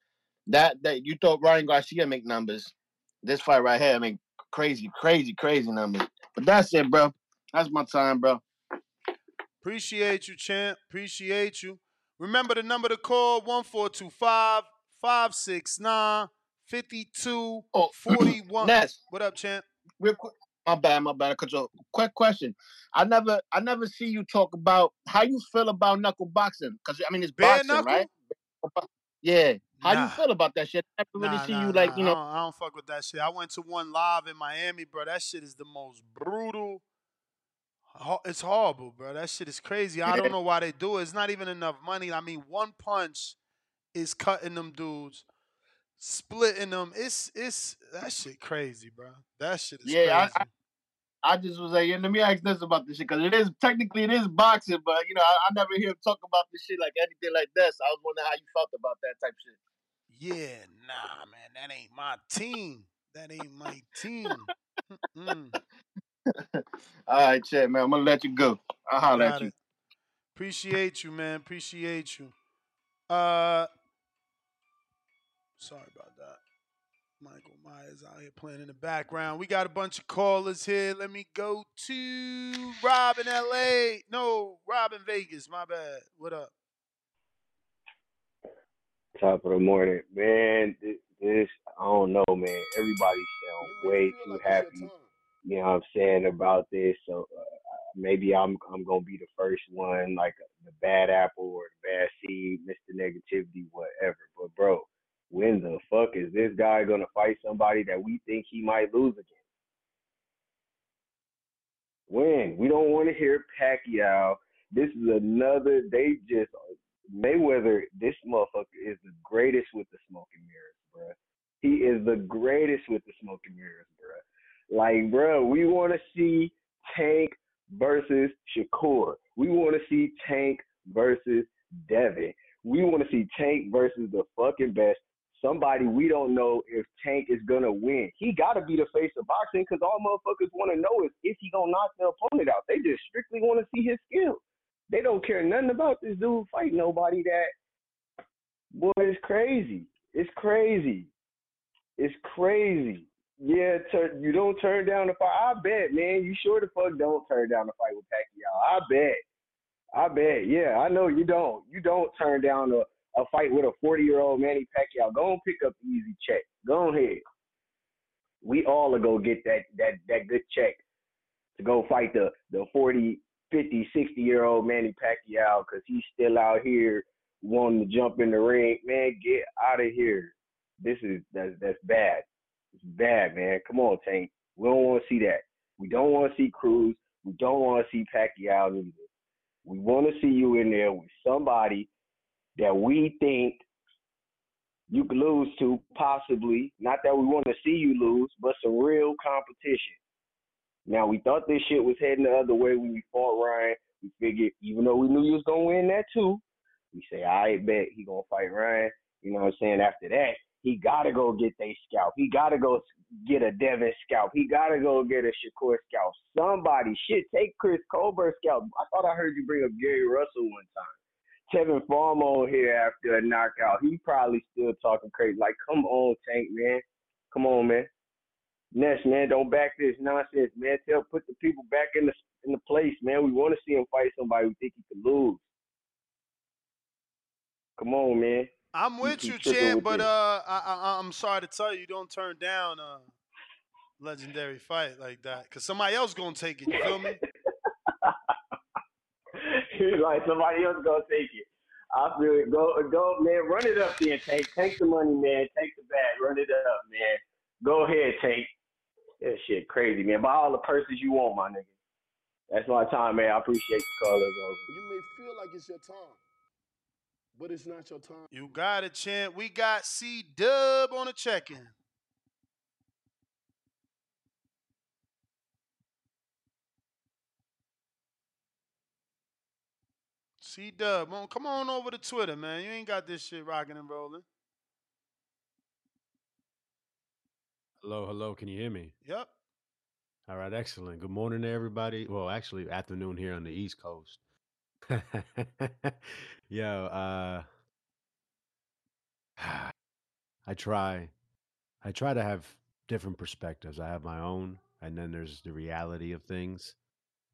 That that you thought Ryan Garcia make numbers. This fight right here, I mean, crazy, crazy, crazy numbers. But that's it, bro. That's my time, bro. Appreciate you, champ. Appreciate you. Remember the number to call: one four two five five six nine fifty two forty one. What up, champ? Real quick. My bad, my bad. Control. Quick question. I never, I never see you talk about how you feel about knuckle boxing. Cause I mean, it's bare boxing, knuckle? Right? Yeah. How nah. you feel about that shit? I never nah, really see nah, you like, nah. you know. I don't, I don't fuck with that shit. I went to one live in Miami, bro. That shit is the most brutal. It's horrible, bro. That shit is crazy. I don't know why they do it. It's not even enough money. I mean, one punch is cutting them dudes. Splitting them, it's it's that shit crazy, bro. That shit is yeah, crazy. I, I, I just was like, yeah, let me ask this about this shit because it is technically it is boxing, but you know I, I never hear him talk about this shit like anything like this. So I was wondering how you felt about that type of shit. Yeah, nah, man, that ain't my team. That ain't my team. Mm-mm. All right, chat, man. I'm gonna let you go. I'll holler at you. Appreciate you, man. Appreciate you. Uh. Sorry about that. Michael Myers out here playing in the background. We got a bunch of callers here. Let me go to Rob in L A. No, Rob in Vegas. My bad. What up? Top of the morning. Man, this, this I don't know, man. Everybody sounds way too like happy, you know what I'm saying, about this. So uh, maybe I'm I'm going to be the first one, like the bad apple or the bad seed, Mister Negativity, whatever. But, bro. When the fuck is this guy going to fight somebody that we think he might lose against? When? We don't want to hear Pacquiao. This is another, they just, Mayweather, this motherfucker is the greatest with the smoke and mirrors, bruh. He is the greatest with the smoke and mirrors, bruh. Like, bruh, we want to see Tank versus Shakur. We want to see Tank versus Devin. We want to see Tank versus the fucking best. Somebody we don't know if Tank is going to win. He got to be the face of boxing because all motherfuckers want to know is if he going to knock the opponent out. They just strictly want to see his skill. They don't care nothing about this dude fighting nobody that... Boy, it's crazy. It's crazy. It's crazy. Yeah, tur- you don't turn down the fight. I bet, man. You sure the fuck don't turn down the fight with Pacquiao. I bet. I bet. Yeah, I know you don't. You don't turn down a... a fight with a forty-year-old Manny Pacquiao. Go and pick up the easy check. Go ahead. We all are going to get that, that, that good check to go fight the, the forty, fifty, sixty-year-old Manny Pacquiao because he's still out here wanting to jump in the ring. Man, get out of here. This is that's, that's bad. It's bad, man. Come on, Tank. We don't want to see that. We don't want to see Cruz. We don't want to see Pacquiao either. We want to see you in there with somebody that we think you could lose to, possibly. Not that we want to see you lose, but some real competition. Now, we thought this shit was heading the other way when we fought Ryan. We figured, even though we knew he was going to win that too, we say, all right, bet he going to fight Ryan. You know what I'm saying? After that, he got to go get they scalp. He got to go get a Devin scalp. He got to go get a Shakur scalp. Somebody, shit, take Chris Colbert's scalp. I thought I heard you bring up Gary Russell one time. Kevin Farmer here after a knockout. He probably still talking crazy. Like, come on, Tank, man. Come on, man. Ness, man, don't back this nonsense, man. Tell, put the people back in the in the place, man. We want to see him fight somebody we think he could lose. Come on, man. I'm with you, Chad, but uh, I, I, I'm sorry to tell you, don't turn down uh, legendary fight like that, because somebody else gonna take it. You feel me? Like somebody else gonna take it. I feel it. Go, go, man. Run it up there, Tank. Take the money, man. Take the bag. Run it up, man. Go ahead, Tank. That shit crazy, man. Buy all the purses you want, my nigga. That's my time, man. I appreciate the call. You may feel like it's your time, but it's not your time. You got it, champ. We got C-Dub on a check-in. C-Dub, come on over to Twitter, man. You ain't got this shit rocking and rolling. Hello, hello. Can you hear me? Yep. All right, excellent. Good morning to everybody. Well, actually, afternoon here on the East Coast. Yo, uh, I try. I try to have different perspectives. I have my own, and then there's the reality of things,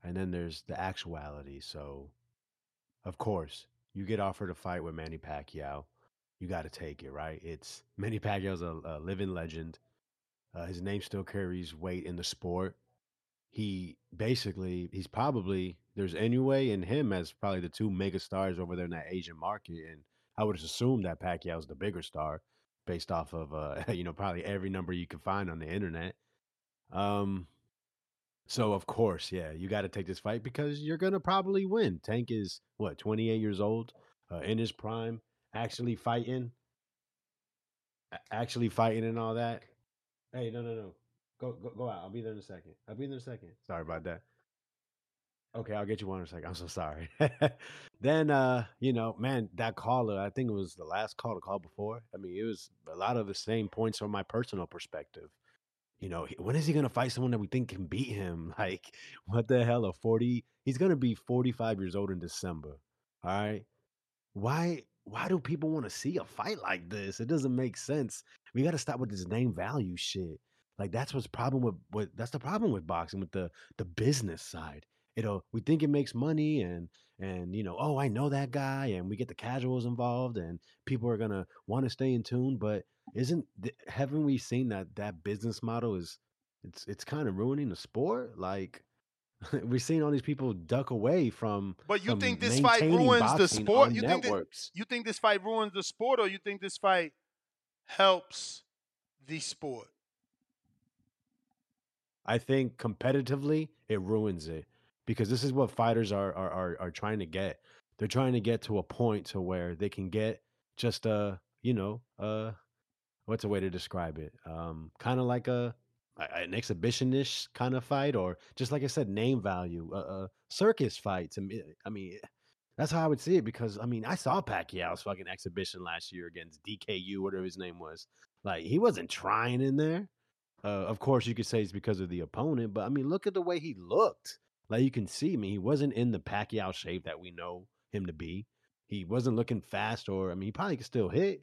and then there's the actuality. So, of course, you get offered a fight with Manny Pacquiao. You got to take it, right? It's Manny Pacquiao's a, a living legend. Uh, his name still carries weight in the sport. He basically, he's probably, there's Inoue and him as probably the two mega stars over there in that Asian market. And I would assume that Pacquiao's the bigger star based off of, uh, you know, probably every number you can find on the internet. Um, so, of course, yeah, you got to take this fight because you're going to probably win. Tank is, what, twenty-eight years old, uh, in his prime, actually fighting, actually fighting and all that. Hey, no, no, no. Go, go, go out. I'll be there in a second. I'll be there in a second. Sorry about that. Okay, I'll get you one in a second. I'm so sorry. Then, uh, you know, man, that caller, I think it was the last call to call before. I mean, it was a lot of the same points from my personal perspective. You know, when is he going to fight someone that we think can beat him? Like, what the hell? A forty? He's going to be forty-five years old in December. All right? Why? Why do people want to see a fight like this? It doesn't make sense. We got to stop with this name value shit. Like that's what's problem with, with that's the problem with boxing, with the the business side. You know, we think it makes money and and you know, oh, I know that guy, and we get the casuals involved, and people are gonna want to stay in tune. But isn't haven't we seen that that business model is it's it's kind of ruining the sport? Like. We're seeing all these people duck away from. But you from think this fight ruins the sport? You think, that, you think this fight ruins the sport, or you think this fight helps the sport? I think competitively it ruins it, because this is what fighters are are are, are trying to get. They're trying to get to a point to where they can get just a you know uh what's a way to describe it? Um, kind of like a. An exhibition-ish kind of fight, or just like I said, name value, a uh, uh, circus fights. I mean, that's how I would see it, because I mean, I saw Pacquiao's fucking exhibition last year against D K U, whatever his name was. Like, he wasn't trying in there. Uh, of course, you could say it's because of the opponent, but I mean, look at the way he looked. Like, you can see, I mean, he wasn't in the Pacquiao shape that we know him to be. He wasn't looking fast, or I mean, he probably could still hit.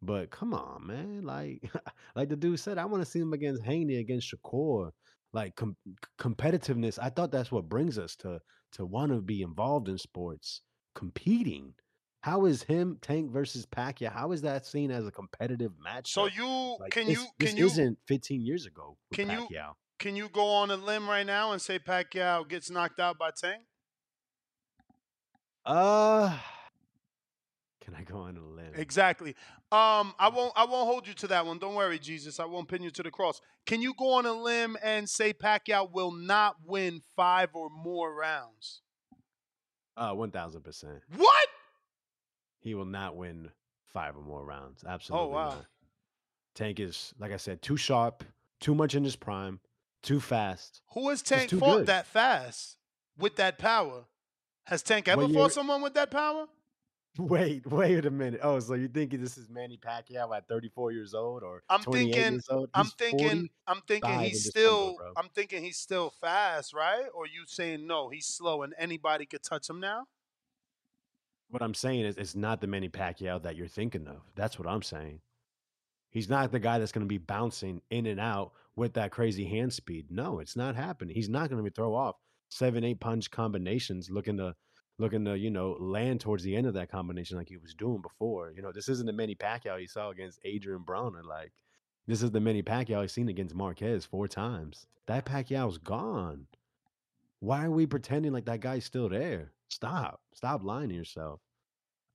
But come on, man. Like like the dude said, I want to see him against Haney, against Shakur. Like com competitiveness. I thought that's what brings us to to want to be involved in sports, competing. How is him, Tank versus Pacquiao, how is that seen as a competitive match? So you like, can you can you isn't fifteen years ago with can Pacquiao. You can you go on a limb right now and say Pacquiao gets knocked out by Tank? Uh Can I go on a limb? Exactly. Um, I won't. I won't hold you to that one. Don't worry, Jesus. I won't pin you to the cross. Can you go on a limb and say Pacquiao will not win five or more rounds? Uh, one thousand percent. What? He will not win five or more rounds. Absolutely. Oh wow. Not. Tank is, like I said, too sharp, too much in his prime, too fast. Who has Tank fought good. that fast with that power? Has Tank ever fought someone with that power? Wait, wait a minute. Oh, so you're thinking this is Manny Pacquiao at thirty-four years old, or I'm twenty-eight thinking, years old? He's I'm thinking, I'm thinking he's still, December, I'm thinking he's still fast, right? Or you saying no, he's slow, and anybody could touch him now? What I'm saying is, it's not the Manny Pacquiao that you're thinking of. That's what I'm saying. He's not the guy that's going to be bouncing in and out with that crazy hand speed. No, it's not happening. He's not going to be throw off seven, eight punch combinations, looking to. Looking to, you know, land towards the end of that combination like he was doing before. You know, this isn't the Manny Pacquiao you saw against Adrian Broner. Like, This is the Manny Pacquiao I've seen against Marquez four times. That Pacquiao's gone. Why are we pretending like that guy's still there? Stop. Stop lying to yourself.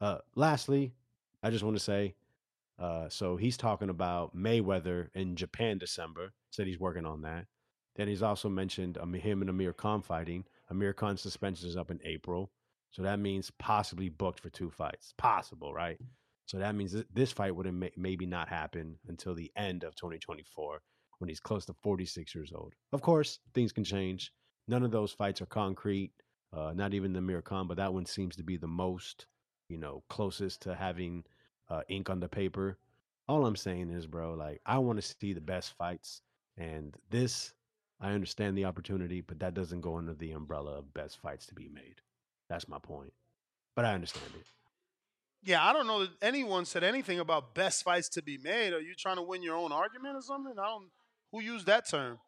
Uh, lastly, I just want to say, uh, so he's talking about Mayweather in Japan December. Said he's working on that. Then he's also mentioned um, him and Amir Khan fighting. Amir Khan's suspension is up in April. So that means possibly booked for two fights. Possible, right? So that means th- this fight would may- maybe not happen until the end of twenty twenty-four when he's close to forty-six years old. Of course, things can change. None of those fights are concrete. Uh, not even the Amir Khan, but that one seems to be the most, you know, closest to having uh, ink on the paper. All I'm saying is, bro, like, I want to see the best fights. And this, I understand the opportunity, but that doesn't go under the umbrella of best fights to be made. That's my point. But I understand it. Yeah, I don't know that anyone said anything about best fights to be made. Are you trying to win your own argument or something? I don't. Who used that term?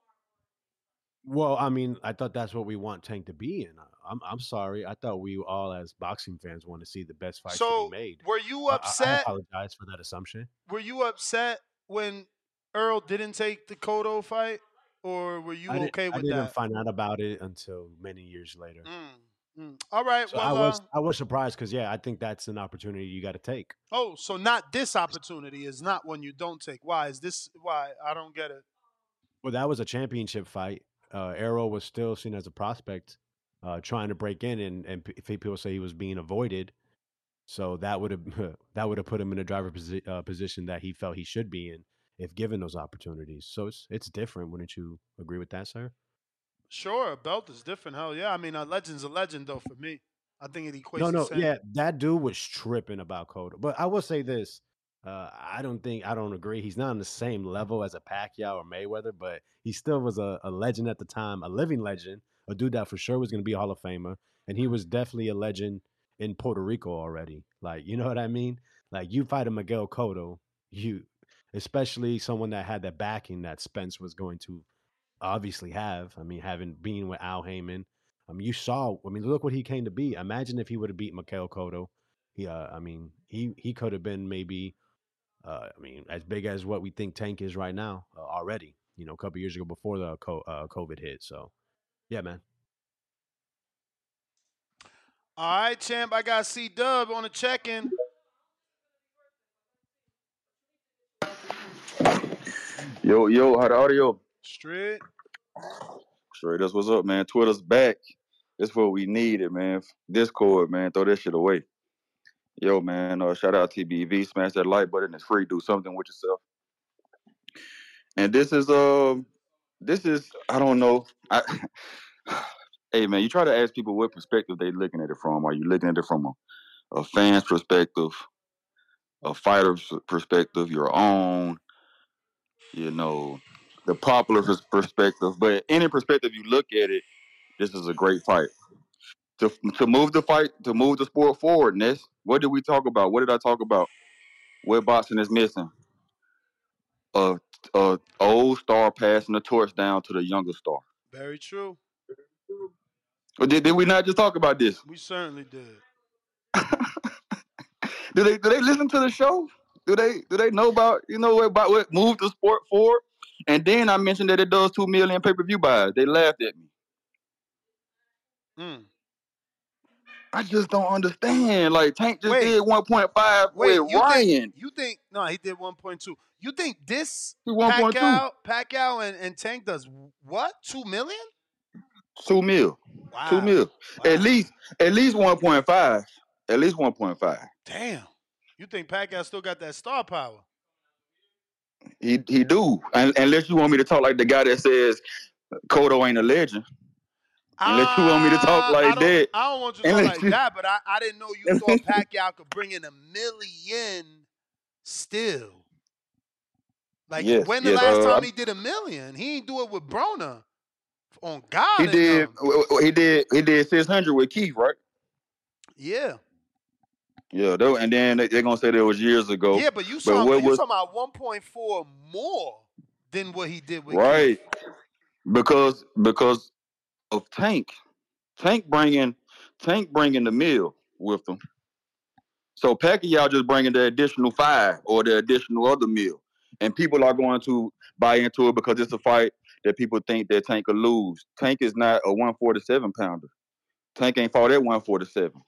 Well, I mean, I thought that's what we want Tank to be in. I'm I'm sorry. I thought we all as boxing fans want to see the best fights so to be made. Were you upset? I, I apologize for that assumption. Were you upset when Errol didn't take the Cotto fight? Or were you I okay with that? I didn't that? find out about it until many years later. Mm, mm. All right. So well, I was, uh, I was surprised because, yeah, I think that's an opportunity you got to take. Oh, so not this opportunity is not one you don't take. Why is this? Why? I don't get it. Well, that was a championship fight. Uh, Errol was still seen as a prospect, uh, trying to break in, and, and people say he was being avoided. So that would have that would have put him in a driver posi- uh, position that he felt he should be in if given those opportunities. So it's it's different. Wouldn't you agree with that, sir? Sure, a belt is different. Hell yeah. I mean, a legend's a legend, though, for me. I think it equates. No, no, to yeah, that dude was tripping about Cotto. But I will say this. Uh, I don't think I don't agree. He's not on the same level as a Pacquiao or Mayweather, but he still was a, a legend at the time, a living legend, a dude that for sure was going to be a Hall of Famer. And he was definitely a legend in Puerto Rico already. Like, you know what I mean? Like, you fight a Miguel Cotto, you, especially someone that had that backing that Spence was going to obviously have. I mean, having been with Al Heyman, I mean, you saw, I mean, look what he came to be. Imagine if he would have beat Miguel Cotto. He, uh, I mean, he, he could have been maybe, Uh, I mean, as big as what we think Tank is right now uh, already, you know, a couple years ago before the co- uh, COVID hit. So, yeah, man. All right, champ. I got C-Dub on a check-in. Yo, yo, how the audio? Straight. Straight. That's what's up, man. Twitter's back. That's what we needed, man. Discord, man. Throw that shit away. Yo, man, uh, shout out T B V. Smash that like button. It's free. Do something with yourself. And this is, uh, this is, I don't know. I, hey, man, you try to ask people what perspective they looking at it from. Are you looking at it from a, a fan's perspective, a fighter's perspective, your own, you know, the popular perspective? But any perspective you look at it, this is a great fight. To to move the fight, to move the sport forward, Ness. What did we talk about? What did I talk about? What boxing is missing? A, a old star passing the torch down to the younger star. Very true. Did, did we not just talk about this? We certainly did. do they do they listen to the show? Do they do they know about you know about what moved the sport forward? And then I mentioned that it does two million pay per view buys. They laughed at me. Hmm. I just don't understand. Like, Tank just wait, did one point five with you Ryan. Think, you think... No, he did one point two. You think this Pacquiao, Pacquiao and, and Tank does what? two million? two mil. Wow. two mil. Wow. At least at least one point five. At least one point five. Damn. You think Pacquiao still got that star power? He he do. And, unless you want me to talk like the guy that says Cotto ain't a legend. Unless you want me to talk like I that. I don't want you to talk like you, that, but I, I didn't know you thought Pacquiao could bring in a million still. Like, yes, when the yes, last uh, time he did a million? He ain't do it with Broner. On God. He did, he did He did six hundred with Keith, right? Yeah. Yeah, though, and then they're they going to say that was years ago. Yeah, but you saw but him, you talking about one point four more than what he did with right. Keith. Right. Because, because, of Tank, Tank bringing, Tank bringing the meal with them. So Pacquiao just bringing the additional five or the additional other meal. And people are going to buy into it because it's a fight that people think that Tank could lose. Tank is not a one forty-seven pounder. Tank ain't fought at one forty-seven.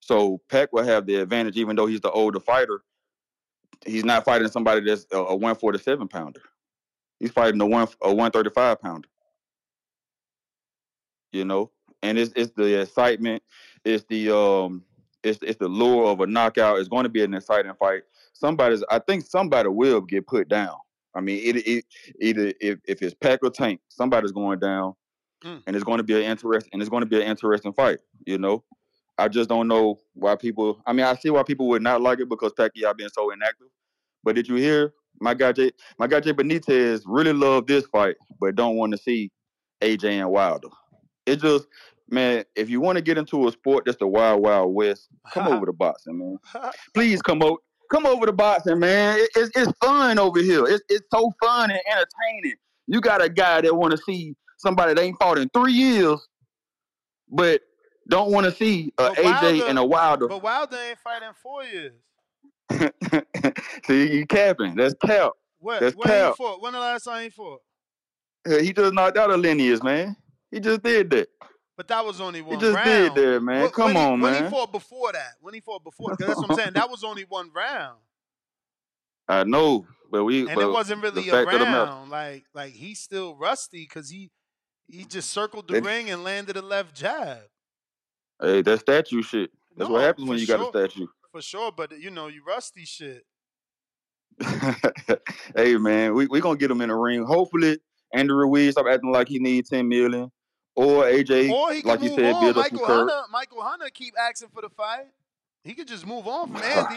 So Pac will have the advantage, even though he's the older fighter. He's not fighting somebody that's a, a one forty-seven pounder. He's fighting a one a one thirty-five pounder. You know, and it's it's the excitement, it's the um, it's it's the lure of a knockout. It's going to be an exciting fight. Somebody's, I think somebody will get put down. I mean, it, it, either if, if it's Pac or Tank, somebody's going down, mm. and it's going to be an interest and it's going to be an interesting fight. You know, I just don't know why people. I mean, I see why people would not like it because Pacquiao been so inactive. But did you hear my guy Jay, my guy Jay Benitez really loved this fight, but don't want to see A J and Wilder. It's just, man, if you want to get into a sport that's the wild, wild west, come over to boxing, man. Please come over. Come over to boxing, man. It, it's it's fun over here. It's it's so fun and entertaining. You got a guy that want to see somebody that ain't fought in three years, but don't want to see a Wilder, A J and a Wilder. But Wilder ain't fighting in four years. See, you capping. That's cap. What? That's cap. When the last time he fought? He just knocked out a lineage, man. He just did that. But that was only one round. He just round. did that, man. When, Come when on, he, man. When he fought before that. When he fought before that. Because that's what I'm saying. That was only one round. I know. but we. And but it wasn't really a round. Like, like he's still rusty because he, he just circled the it, ring and landed a left jab. Hey, that statue shit. That's no, what happens when you sure, got a statue. For sure. But, you know, you rusty shit. Hey, man. We're we going to get him in the ring. Hopefully, Andy Ruiz stop acting like he needs ten million dollars. Or A J, or he like you said, on. build up Michael Hunter, Michael Hunter keep asking for the fight. He could just move on from Andy.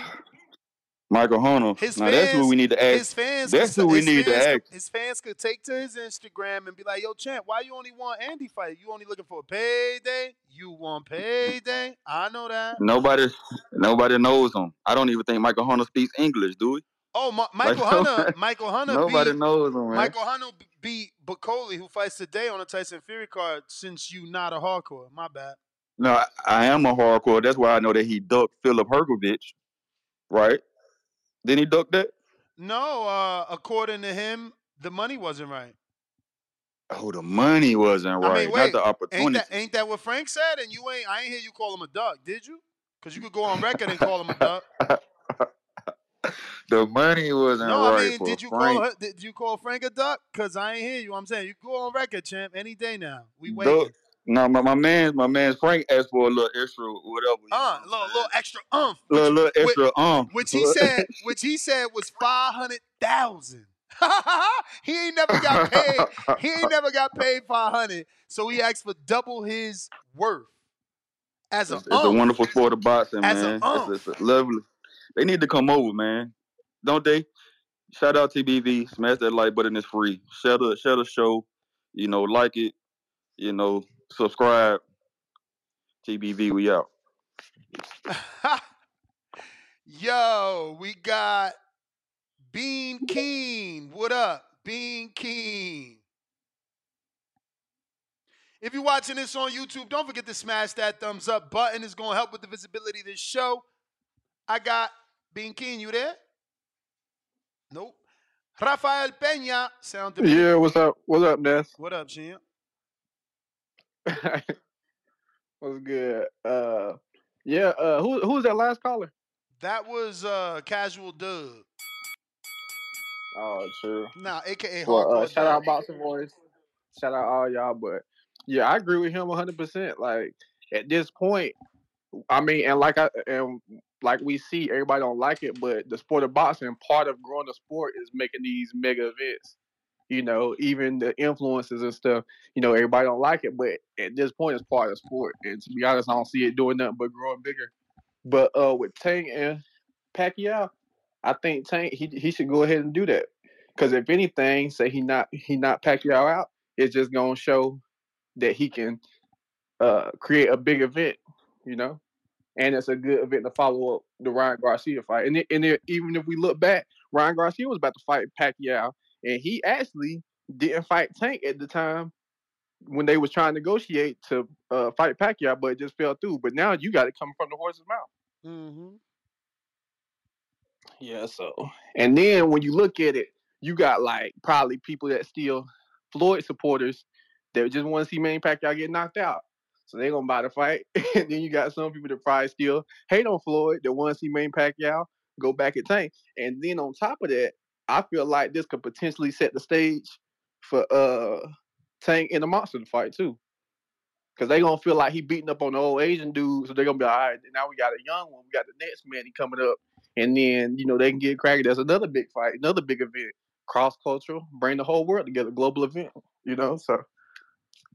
Michael Hunter. His now fans, that's who we need to ask. His fans, that's who we need fans, to ask. His fans could take to his Instagram and be like, "Yo, champ, why you only want Andy fight? You only looking for a payday? You want payday? I know that." Nobody, nobody knows him. I don't even think Michael Hunter speaks English, do we? Oh, Ma Michael like, Hunter. Michael Hunter. Nobody beat, knows him, man. Michael Hunter beat Bacoli, who fights today on a Tyson Fury card, since you not a hardcore. My bad. No, I, I am a hardcore. That's why I know that he ducked Philip Hergovich, right? Didn't he duck that? No, uh, according to him, the money wasn't right. Oh, the money wasn't right. I mean, wait, not the opportunity. Ain't that, ain't that what Frank said? And you ain't, I ain't hear you call him a duck, did you? Because you could go on record and call him a duck. The money wasn't no, right I mean, for did you Frank. Call her, did you call Frank a duck? Because I ain't hear you. I'm saying you go on record, champ, any day now. We waiting. No, my, my man, my man Frank asked for a little extra, whatever. Uh, a little, little extra umph. A little, little extra which, umph. Which he said, which he said was five hundred thousand. He ain't never got paid. He ain't never got paid five hundred. So he asked for double his worth. As a, it's, it's a wonderful sport of boxing, As man. A it's, it's a lovely. They need to come over, man. Don't they? Shout out T B V. Smash that like button. It's free. Share the, share the show. You know, like it. You know, subscribe. T B V, we out. Yo, we got Bean Keen. What up, Bean Keen? If you're watching this on YouTube, don't forget to smash that thumbs up button. It's going to help with the visibility of this show. I got Bean Keen. You there? Nope. Rafael Peña. Sound familiar? Yeah, what's up? What's up, Ness? What up, champ? What's good? Uh, yeah, uh, who, who was that last caller? That was uh, Casual Dub. Oh, true. Nah, A K A well, Hardcore. Uh, shout out Boxing Boys. Shout out all y'all. But, yeah, I agree with him one hundred percent. Like, at this point, I mean, and like I... and. Like we see, everybody don't like it, but the sport of boxing, part of growing the sport is making these mega events. You know, even the influences and stuff, you know, everybody don't like it, but at this point, it's part of the sport. And to be honest, I don't see it doing nothing but growing bigger. But uh, with Tank and Pacquiao, I think Tank, he he should go ahead and do that. Because if anything, say he not, he not Pacquiao out, it's just going to show that he can uh, create a big event, you know? And it's a good event to follow up the Ryan Garcia fight. And, it, and it, even if we look back, Ryan Garcia was about to fight Pacquiao, and he actually didn't fight Tank at the time when they was trying to negotiate to uh, fight Pacquiao, but it just fell through. But now you got it coming from the horse's mouth. Mm-hmm. Yeah, so. And then when you look at it, you got, like, probably people that steal Floyd supporters that just want to see Manny Pacquiao get knocked out. So they're going to buy the fight. And then you got some people that probably still hate on Floyd that want to see Manny Pacquiao go back at Tank. And then on top of that, I feel like this could potentially set the stage for uh, Tank in the Monster to fight, too. Because they're going to feel like he beating up on the old Asian dude. So they're going to be like, all right, now we got a young one. We got the next Manny coming up. And then, you know, they can get cracking. That's another big fight, another big event. Cross-cultural, bring the whole world together, global event, you know? So,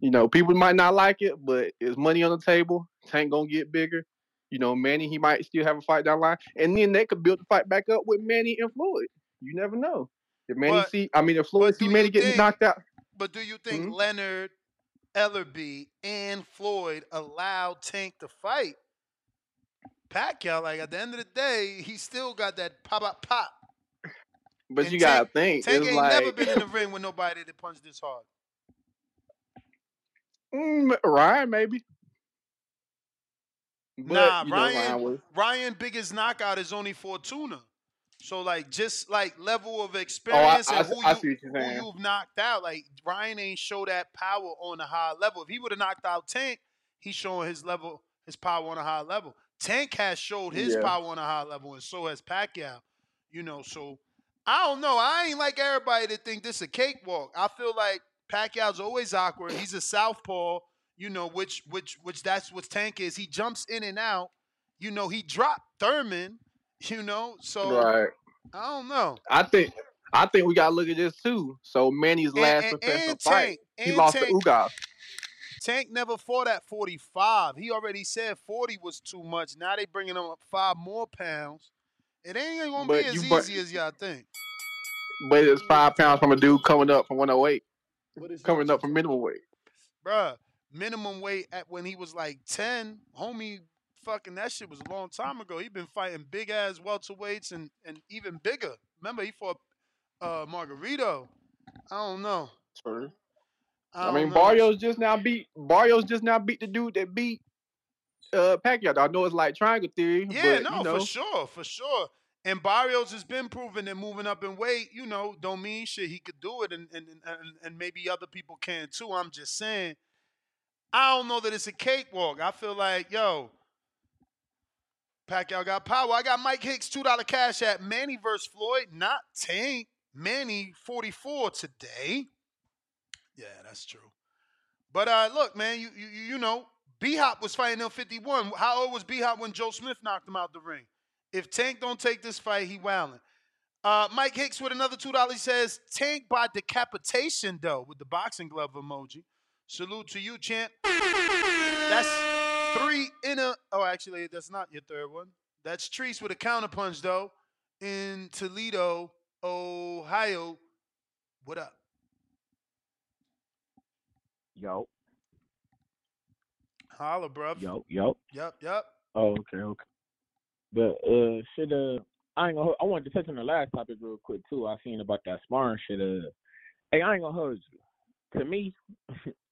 you know, people might not like it, but it's money on the table. Tank going to get bigger. You know, Manny, he might still have a fight down the line. And then they could build the fight back up with Manny and Floyd. You never know. If Manny but, see, I mean, if Floyd see Manny getting knocked out. But do you think mm-hmm. Leonard, Ellerby, and Floyd allowed Tank to fight Pacquiao? Like, at the end of the day, he still got that pop-pop-pop. But and you got to think. Tank it's ain't like, never been in the ring with nobody that punched this hard. Mm, Ryan, maybe. But, nah, you know, Ryan, Ryan was... Ryan's biggest knockout is only Fortuna. So, like, just, like, level of experience oh, I, and I, who, I, you, I who you've knocked out. Like, Ryan ain't show that power on a high level. If he would have knocked out Tank, he's showing his level, his power on a high level. Tank has showed his yeah. power on a high level, and so has Pacquiao. You know, so... I don't know. I ain't like everybody that think this a cakewalk. I feel like Pacquiao's always awkward. He's a southpaw, you know, which which which that's what Tank is. He jumps in and out. You know, he dropped Thurman, you know. So right. I don't know. I think I think we gotta look at this too. So Manny's and, last and, professional and fight, Tank, he lost Tank, to Ugas. Tank never fought at forty-five. He already said forty was too much. Now they bringing him up five more pounds. It ain't gonna but be as easy but, as y'all think. But it's five pounds from a dude coming up from one oh eight. What is coming up from minimum weight. Bruh, minimum weight at when he was like ten, homie, fucking that shit was a long time ago. He been fighting big ass welterweights and, and even bigger. Remember he fought uh, Margarito. I don't know. True. I, don't I mean know. Barrios just now beat Barrios just now beat the dude that beat Uh, Pacquiao. I know it's like triangle theory. Yeah, but, no, you know. for sure, for sure. And Barrios has been proven that moving up in weight, you know, don't mean shit. He could do it, and and and, and maybe other people can too. I'm just saying, I don't know that it's a cakewalk. I feel like, yo, Pacquiao got power. I got Mike Hicks two dollar cash at Manny versus Floyd, not Tank. Manny forty-four today. Yeah, that's true. But uh, look, man, you you you know. B-Hop was fighting in fifty-one. How old was B-Hop when Joe Smith knocked him out the ring? If Tank don't take this fight, he wilding. Uh, Mike Hicks with another two dollars says, Tank by decapitation, though, with the boxing glove emoji. Salute to you, champ. That's three in a... Oh, actually, that's not your third one. That's Treese with a counterpunch, though, in Toledo, Ohio. What up? Yo. Holla, bruv. Yo, yo. Yep, yep. Oh, okay, okay. But uh, should uh, I ain't gonna. I wanted to touch on the last topic real quick too. I seen about that sparring shit. Uh, hey, I ain't gonna hold you. To me,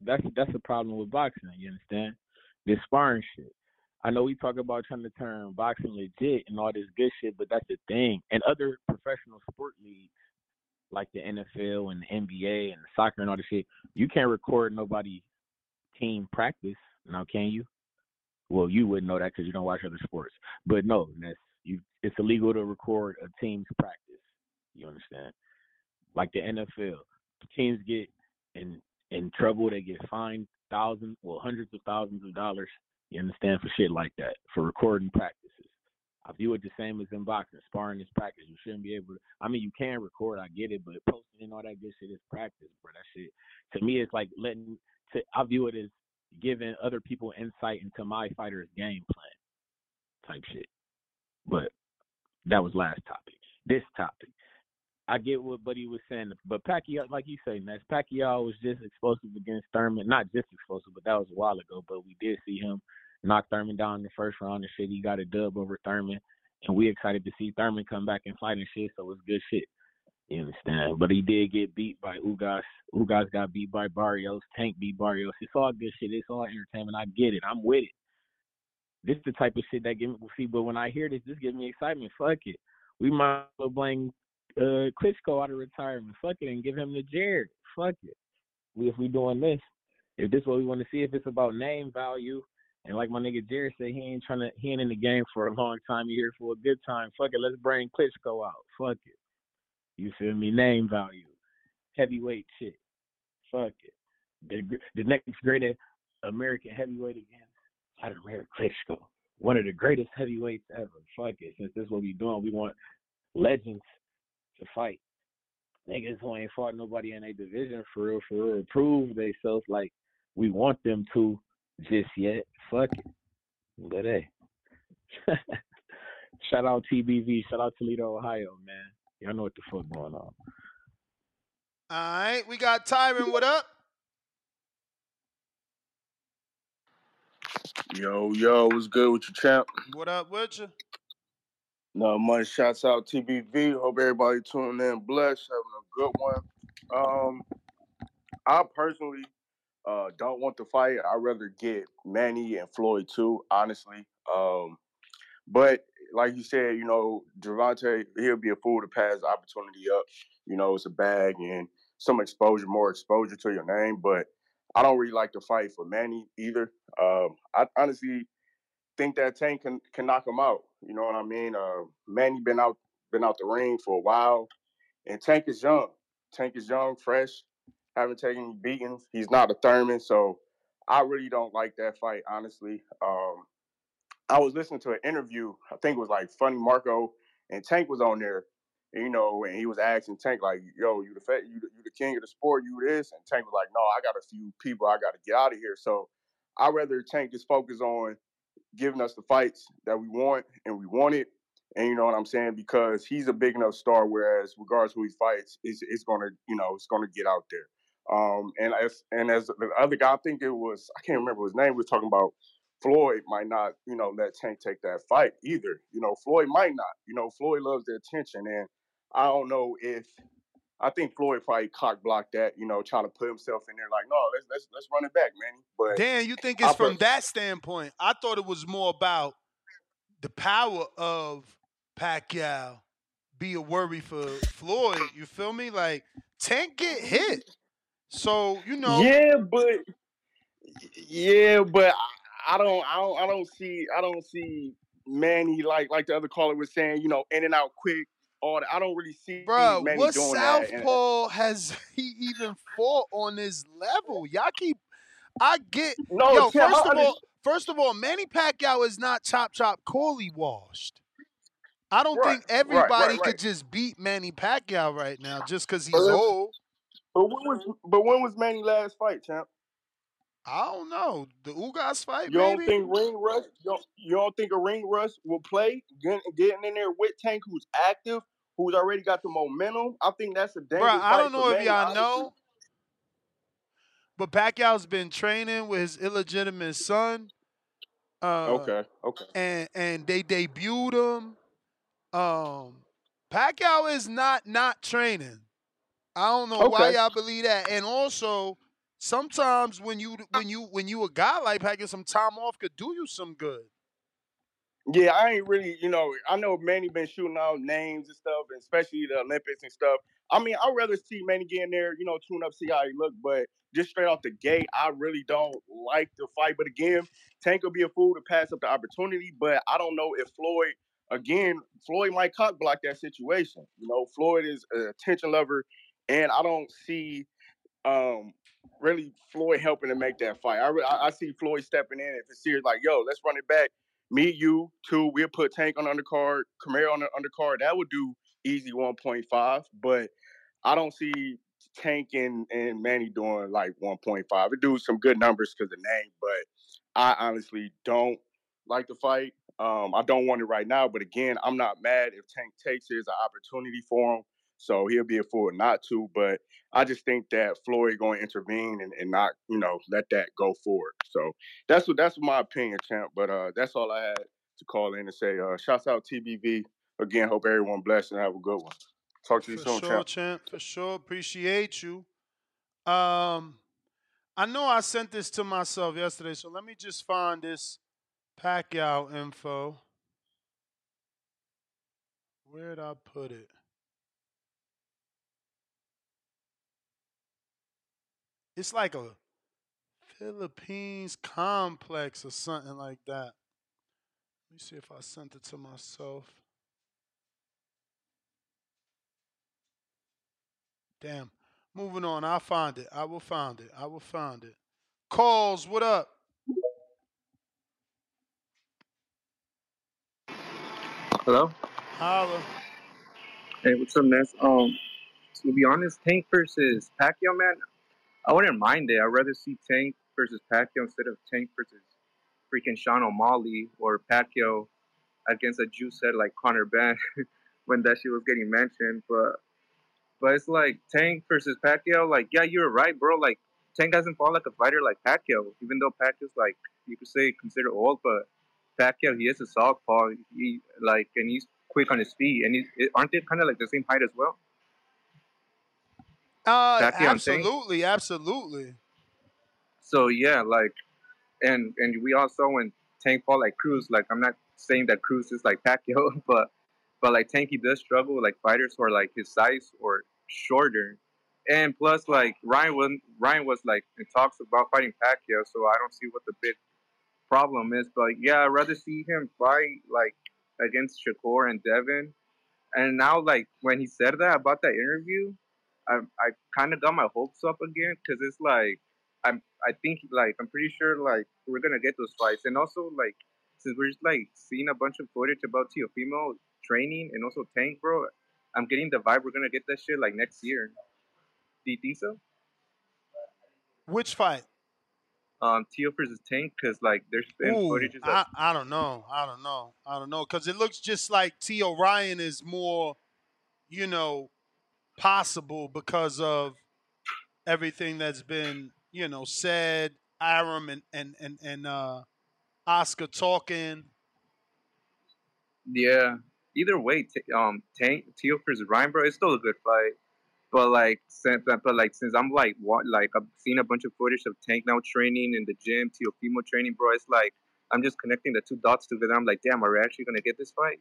that's that's a problem with boxing. You understand? This sparring shit. I know we talk about trying to turn boxing legit and all this good shit, but that's the thing. And other professional sport leagues like the N F L and the N B A and the soccer and all this shit, you can't record nobody team practice. Now, can you? Well, you wouldn't know that because you don't watch other sports. But no, that's, you, it's illegal to record a team's practice. You understand? Like the N F L, teams get in in trouble. They get fined thousands, well, hundreds of thousands of dollars. You understand, for shit like that, for recording practices. I view it the same as in boxing. Sparring is practice. You shouldn't be able to. I mean, you can record. I get it, but posting and all that good shit is practice, bro. That shit to me, it's like letting. To, I view it as giving other people insight into my fighter's game plan type shit. But that was last topic. This topic. I get what Buddy was saying, but Pacquiao, like you say, Ness, Pacquiao was just explosive against Thurman. Not just explosive, but that was a while ago, but we did see him knock Thurman down in the first round and shit. He got a dub over Thurman, and we excited to see Thurman come back and fight and shit, so it's good shit. You understand? But he did get beat by Ugas. Ugas got beat by Barrios. Tank beat Barrios. It's all good shit. It's all entertainment. I get it. I'm with it. This is the type of shit that give me, see, but when I hear this, this gives me excitement. Fuck it. We might as well blame uh, Klitschko out of retirement. Fuck it, and give him to Jared. Fuck it. We, if we doing this, if this is what we want to see, if it's about name value, and like my nigga Jared said, he ain't trying to, he ain't in the game for a long time. He here for a good time. Fuck it, let's bring Klitschko out. Fuck it. You feel me? Name value. Heavyweight shit. Fuck it. The, the next greatest American heavyweight again, Vladimir Klitschko. One of the greatest heavyweights ever. Fuck it. Since this is what we doing, we want legends to fight. Niggas who ain't fought nobody in a division for real, for real. Prove themselves like we want them to just yet. Fuck it. But hey. Shout out T B V. Shout out Toledo, Ohio, man. Y'all know what the fuck going on. All right. We got Tyron. What up? Yo, yo, what's good with you, champ? What up with you? No, money, shouts out T B V. Hope everybody tuning in blessed, having a good one. Um, I personally uh, don't want the fight. I'd rather get Manny and Floyd too, honestly. Um, but like you said, you know, Gervonta, he'll be a fool to pass the opportunity up. You know, it's a bag and some exposure, more exposure to your name, but I don't really like to fight for Manny either. Um, I honestly think that Tank can, can knock him out. You know what I mean? Uh, Manny been out been out the ring for a while, and Tank is young. Tank is young, fresh, haven't taken any beatings. He's not a Thurman, so I really don't like that fight, honestly. Um, I was listening to an interview. I think it was like Funny Marco, and Tank was on there. You know, and he was asking Tank, like, yo, you the, fat, you, the, you the king of the sport, you this? And Tank was like, no, I got a few people I got to get out of here. So I'd rather Tank just focus on giving us the fights that we want and we want it. And you know what I'm saying? Because he's a big enough star, whereas regardless who he fights, it's, it's going to, you know, it's going to get out there. Um, and, as, and as the other guy, I think it was, I can't remember his name, we were talking about Floyd might not, you know, let Tank take that fight either. You know, Floyd might not. You know, Floyd loves the attention, and I don't know if I think Floyd probably cock blocked that, you know, trying to put himself in there like, no, let's let's let's run it back, Manny. But Dan, you think it's I from pers- that standpoint? I thought it was more about the power of Pacquiao be a worry for Floyd. You feel me? Like Tank get hit, so you know. Yeah, but yeah, but I, I don't, I don't, I don't see, I don't see Manny like like the other caller was saying, you know, in and out quick. All the, I don't really see Bro, Manny what doing Southpaw that. Bro, has he even fought on this level? Y'all keep, I get, no, yo, Tim, first I, of I, all, first of all, Manny Pacquiao is not Chop Chop Corley washed. I don't right, think everybody right, right, could right. just beat Manny Pacquiao right now just because he's but, old. But when was but when was Manny's last fight, champ? I don't know. The Ugas fight, you don't maybe? Think ring rush? You don't, you don't think a ring rush will play? Getting, getting in there with Tank, who's active, who's already got the momentum? I think that's a dangerous Bro, I don't know if Manny, y'all honestly. know, but Pacquiao's been training with his illegitimate son. Uh, okay, okay. And and they debuted him. Um, Pacquiao is not not training. I don't know okay. why y'all believe that. And also, sometimes when you when you when you a guy like Pacquiao, some time off could do you some good. Yeah, I ain't really, you know, I know Manny been shooting out names and stuff, and especially the Olympics and stuff. I mean, I'd rather see Manny get in there, you know, tune up, see how he look, but just straight off the gate, I really don't like the fight. But again, Tank will be a fool to pass up the opportunity, but I don't know if Floyd, again, Floyd might cock block that situation. You know, Floyd is an attention lover, and I don't see um really Floyd helping to make that fight. I, re- I see Floyd stepping in. If it's serious, like, yo, let's run it back. Me, you, two, we'll put Tank on the undercard, Camaro on the undercard. That would do easy one point five, but I don't see Tank and, and Manny doing like one point five. It do some good numbers because of the name, but I honestly don't like the fight. Um, I don't want it right now, but again, I'm not mad if Tank takes it as an opportunity for him. So he'll be a fool not to, but I just think that Floyd going to intervene and, and not, you know, let that go forward. So that's what that's my opinion, champ. But uh, that's all I had to call in and say. Uh, shouts out T B V again. Hope everyone blessed and have a good one. Talk to you soon, champ. For sure, champ. For sure, appreciate you. Um, I know I sent this to myself yesterday, so let me just find this Pacquiao info. Where'd I put it? It's like a Philippines complex or something like that. Let me see if I sent it to myself. Damn. Moving on. I'll find it. I will find it. I will find it. Calls, what up? Hello? Holla. Hey, what's up, Ness? Um, to be honest, Tank versus Pacquiao, man, I wouldn't mind it. I'd rather see Tank versus Pacquiao instead of Tank versus freaking Sean O'Malley or Pacquiao against a juice head like Conor Ben when that shit was getting mentioned. But but it's like Tank versus Pacquiao, like, yeah, you're right, bro. Like, Tank doesn't fall like a fighter like Pacquiao, even though Pacquiao's, like, you could say considered old, but Pacquiao, he is a southpaw. He, like, and he's quick on his feet. And he's, aren't they kind of like the same height as well? Uh, absolutely, absolutely. So yeah, like, and and we also when Tank fought like Cruz, like I'm not saying that Cruz is like Pacquiao, but but like Tank, he does struggle with like fighters who are like his size or shorter, and plus like Ryan was Ryan was like in talks about fighting Pacquiao, so I don't see what the big problem is. But yeah, I'd rather see him fight like against Shakur and Devin, and now like when he said that about that interview. I I kind of got my hopes up again because it's like I'm I think like I'm pretty sure like we're gonna get those fights, and also like since we're just like seeing a bunch of footage about Teofimo training and also Tank, bro, I'm getting the vibe we're gonna get that shit like next year. Do you think so? Which fight? Um, Teo versus Tank, because like there's been footage. I I don't know, I don't know, I don't know, because it looks just like Teo Ryan is more, you know. Possible because of everything that's been, you know, said, Aram and and and, and uh, Oscar talking. Yeah. Either way, t um, Tank Teofimo versus Ryan, bro, it's still a good fight. But like, since but like since I'm like what like I've seen a bunch of footage of Tank now training in the gym, Teofimo training, bro. It's like I'm just connecting the two dots together. I'm like, damn, are we actually gonna get this fight?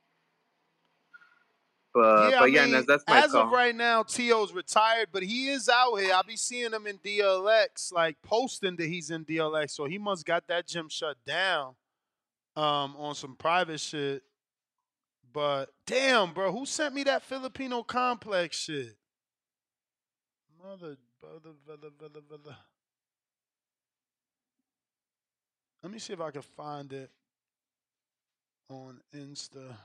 But yeah, but I mean, yeah that's, that's my as call. Of right now, T O's retired, but he is out here. I'll be seeing him in D L X, like posting that he's in D L X. So he must got that gym shut down um, on some private shit. But damn, bro, who sent me that Filipino complex shit? Mother, brother, brother, brother, brother. Let me see if I can find it on Insta.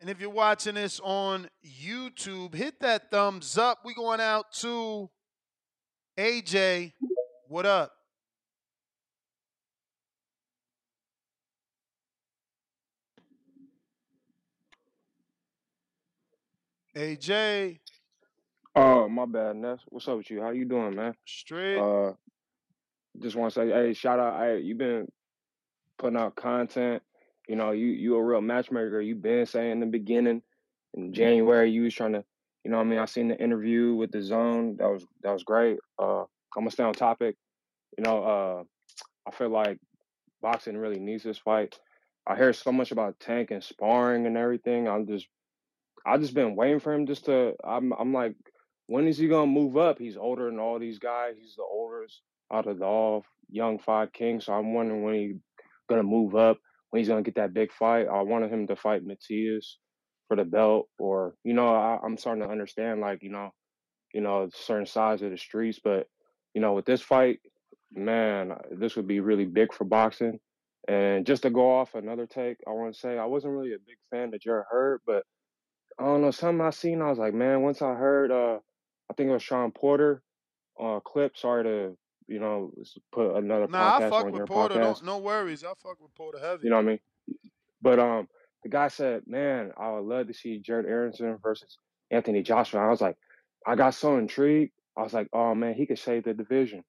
And if you're watching this on YouTube, hit that thumbs up. We going out to A J. What up? A J. Oh, my bad, Ness. What's up with you? How you doing, man? Straight. Uh, just want to say, hey, shout out. Hey, you've been putting out content. You know, you you a real matchmaker. You been saying in the beginning, in January, you was trying to, you know what I mean? I seen the interview with The Zone. That was that was great. Uh, I'm going to stay on topic. You know, uh, I feel like boxing really needs this fight. I hear so much about Tank and sparring and everything. I'm just, I've just been waiting for him just to, I'm, I'm like, when is he going to move up? He's older than all these guys. He's the oldest out of the all young five kings. So I'm wondering when he's going to move up. He's gonna get that big fight. I wanted him to fight Matias for the belt, or you know, I, I'm starting to understand, like you know, you know, certain sides of the streets. But you know, with this fight, man, this would be really big for boxing. And just to go off another take, I want to say I wasn't really a big fan of Jared Hurd, but I don't know, something I seen, I was like, man, once I heard, uh, I think it was Sean Porter, uh, clip. Sorry to. You know, put another nah, podcast I fuck on with your Porter, podcast. No, no worries. I fuck with Porter heavy. You know what I mean? But um, the guy said, man, I would love to see Jared Aronson versus Anthony Joshua. I was like, I got so intrigued. I was like, oh, man, he could save the division.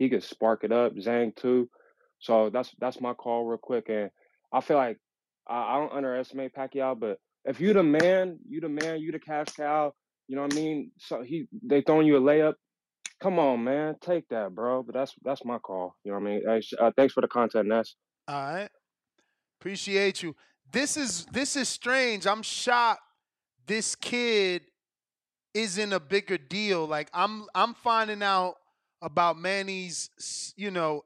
He could spark it up, Zhang too. So that's that's my call real quick. And I feel like I, I don't underestimate Pacquiao, but if you the man, you the man, you the cash cow, you know what I mean? So he they throwing you a layup. come on, man, take that, bro. But that's that's my call. You know what I mean? Hey, uh, thanks for the content, Ness. All right, appreciate you. This is this is strange. I'm shocked. This kid isn't a bigger deal. Like I'm I'm finding out about Manny's, you know,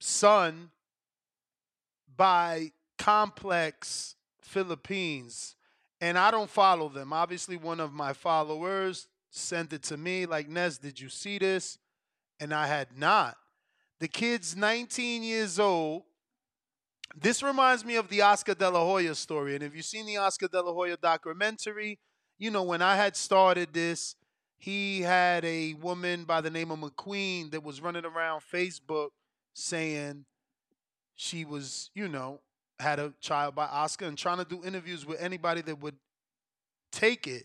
son by Complex Philippines, and I don't follow them. Obviously, one of my followers sent it to me, like, Nez, did you see this? And I had not. The kid's nineteen years old. This reminds me of the Oscar De La Hoya story. And if you've seen the Oscar De La Hoya documentary, you know, when I had started this, he had a woman by the name of McQueen that was running around Facebook saying she was, you know, had a child by Oscar and trying to do interviews with anybody that would take it.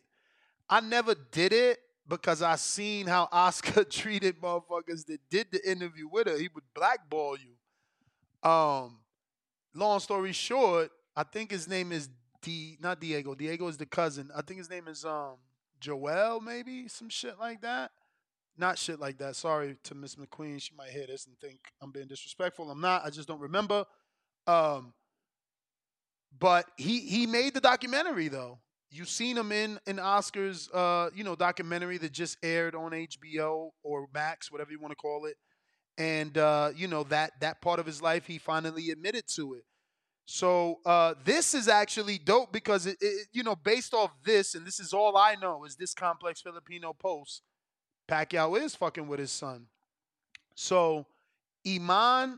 I never did it because I seen how Oscar treated motherfuckers that did the interview with her. He would blackball you. Um, long story short, I think his name is D, not Diego. Diego is the cousin. I think his name is um Joel, maybe some shit like that. Not shit like that. Sorry to Miss McQueen. She might hear this and think I'm being disrespectful. I'm not. I just don't remember. Um, but he he made the documentary though. You've seen him in in Oscar's uh you know documentary that just aired on H B O or Max, whatever you want to call it. And, uh, you know, that that part of his life, he finally admitted to it. So uh, this is actually dope because, it, it, you know, based off this, and this is all I know, is this Complex Filipino post, Pacquiao is fucking with his son. So Iman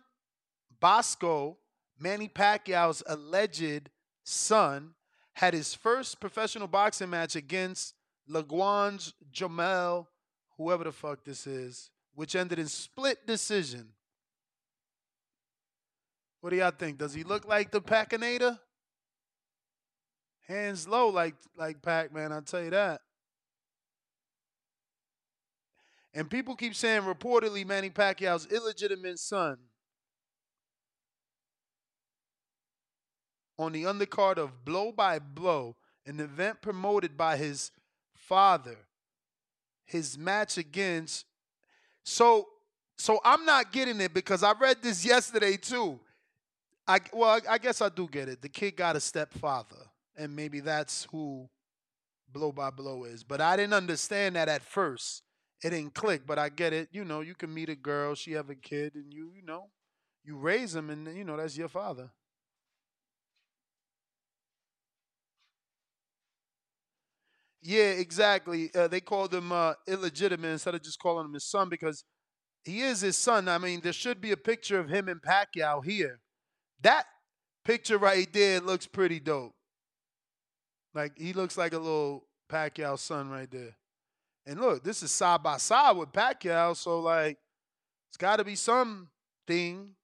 Bosco, Manny Pacquiao's alleged son, had his first professional boxing match against Laguan's Jamel, whoever the fuck this is, which ended in split decision. What do y'all think? Does he look like the Pacinator? Hands low like, like Pac, man, I'll tell you that. And people keep saying, reportedly, Manny Pacquiao's illegitimate son on the undercard of Blow by Blow, an event promoted by his father, his match against... So, so I'm not getting it because I read this yesterday too. I well, I, I guess I do get it. The kid got a stepfather, and maybe that's who Blow by Blow is. But I didn't understand that at first. It didn't click. But I get it. You know, you can meet a girl, she have a kid, and you you know, you raise him, and you know that's your father. Yeah, exactly. Uh, they called him uh, illegitimate instead of just calling him his son because he is his son. I mean, there should be a picture of him and Pacquiao here. That picture right there looks pretty dope. Like, he looks like a little Pacquiao son right there. And look, this is side by side with Pacquiao, so, like, it's got to be something.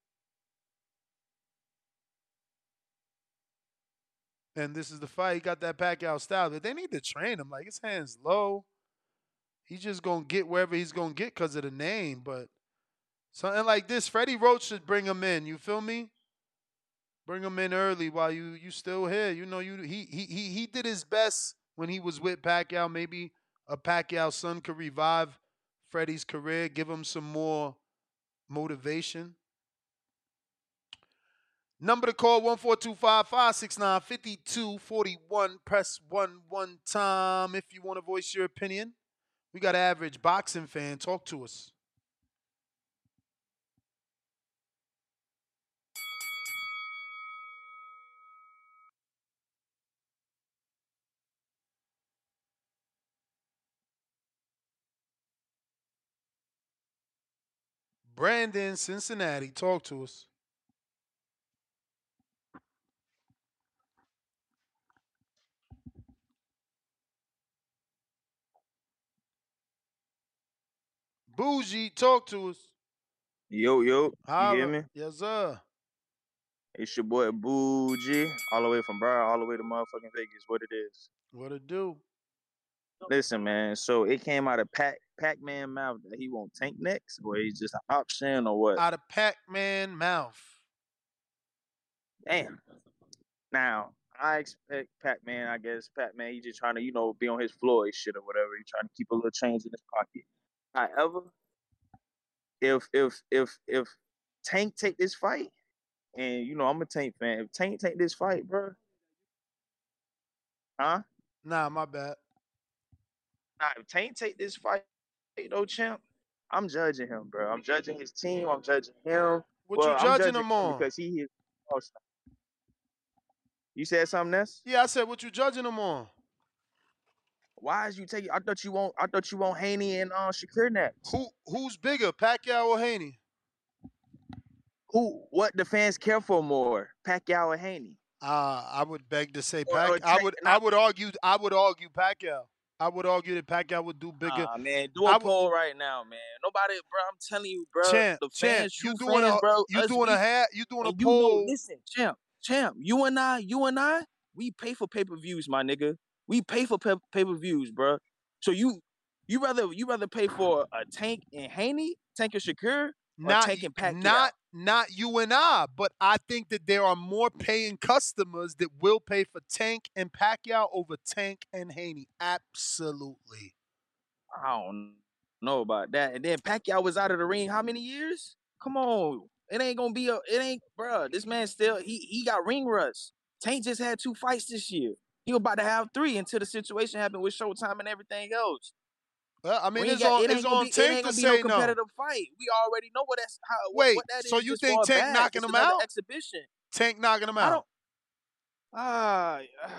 And this is the fight. He got that Pacquiao style. But they need to train him. Like, his hands low. He's just going to get wherever he's going to get because of the name. But something like this, Freddie Roach should bring him in. You feel me? Bring him in early while you you still here. You know, you he he he he did his best when he was with Pacquiao. Maybe a Pacquiao son could revive Freddie's career, give him some more motivation. Number to call, one four two five, five six nine, five two four one. Press one one time if you want to voice your opinion. We got an average boxing fan. Talk to us. Brandon, Cincinnati. Talk to us. Bougie, talk to us. Yo, yo. Holla. You hear me? Yes, sir. It's your boy Bougie, all the way from Broward, all the way to motherfucking Vegas. What it is. What it do? Listen, man, so it came out of Pac, Pac-Man mouth that he won't tank next, or he's just an option, or what? Out of Pac-Man mouth. Damn. Now, I expect Pac-Man, I guess, Pac-Man, he just trying to, you know, be on his Floyd shit or whatever. He trying to keep a little change in his pocket. However, if if if if Tank take this fight, and you know I'm a Tank fan, if Tank take this fight, bro, huh? Nah, my bad. Nah, if Tank take this fight, though, champ, I'm judging him, bro. I'm judging his team. I'm judging him. What well, you judging, judging him on? Because he is awesome. You said something else? Yeah, I said what you judging him on. Why is you taking? I thought you want. I thought you want Haney and uh, Shakur next. Who who's bigger, Pacquiao or Haney? Who? What the fans care for more, Pacquiao or Haney? Uh, I would beg to say Pacquiao. I would. I would argue. I would argue Pacquiao. I would argue that Pacquiao would do bigger. Ah, man, do a poll right now, man. Nobody, bro. I'm telling you, bro. Champ, the fans, champ, you, you doing fans, a, bro, you doing we, a hat, you doing a you poll. Know, listen, champ, champ. You and I, you and I, we pay for pay per views, my nigga. We pay for pay per views, bro. So you, you rather you rather pay for a Tank and Haney, Tank and Shakur, not or Tank and Pacquiao. Not not you and I, but I think that there are more paying customers that will pay for Tank and Pacquiao over Tank and Haney. Absolutely. I don't know about that. And then Pacquiao was out of the ring how many years? Come on, it ain't gonna be a. It ain't, bro. This man still he he got ring rust. Tank just had two fights this year. He was about to have three until the situation happened with Showtime and everything else. Well, I mean, it's got, on, it it's on be, Tank it ain't to be say no. competitive no. fight. We already know what that's how. Wait, what that so is you think Tank knocking him out? Exhibition. Tank knocking him out. Ah, uh,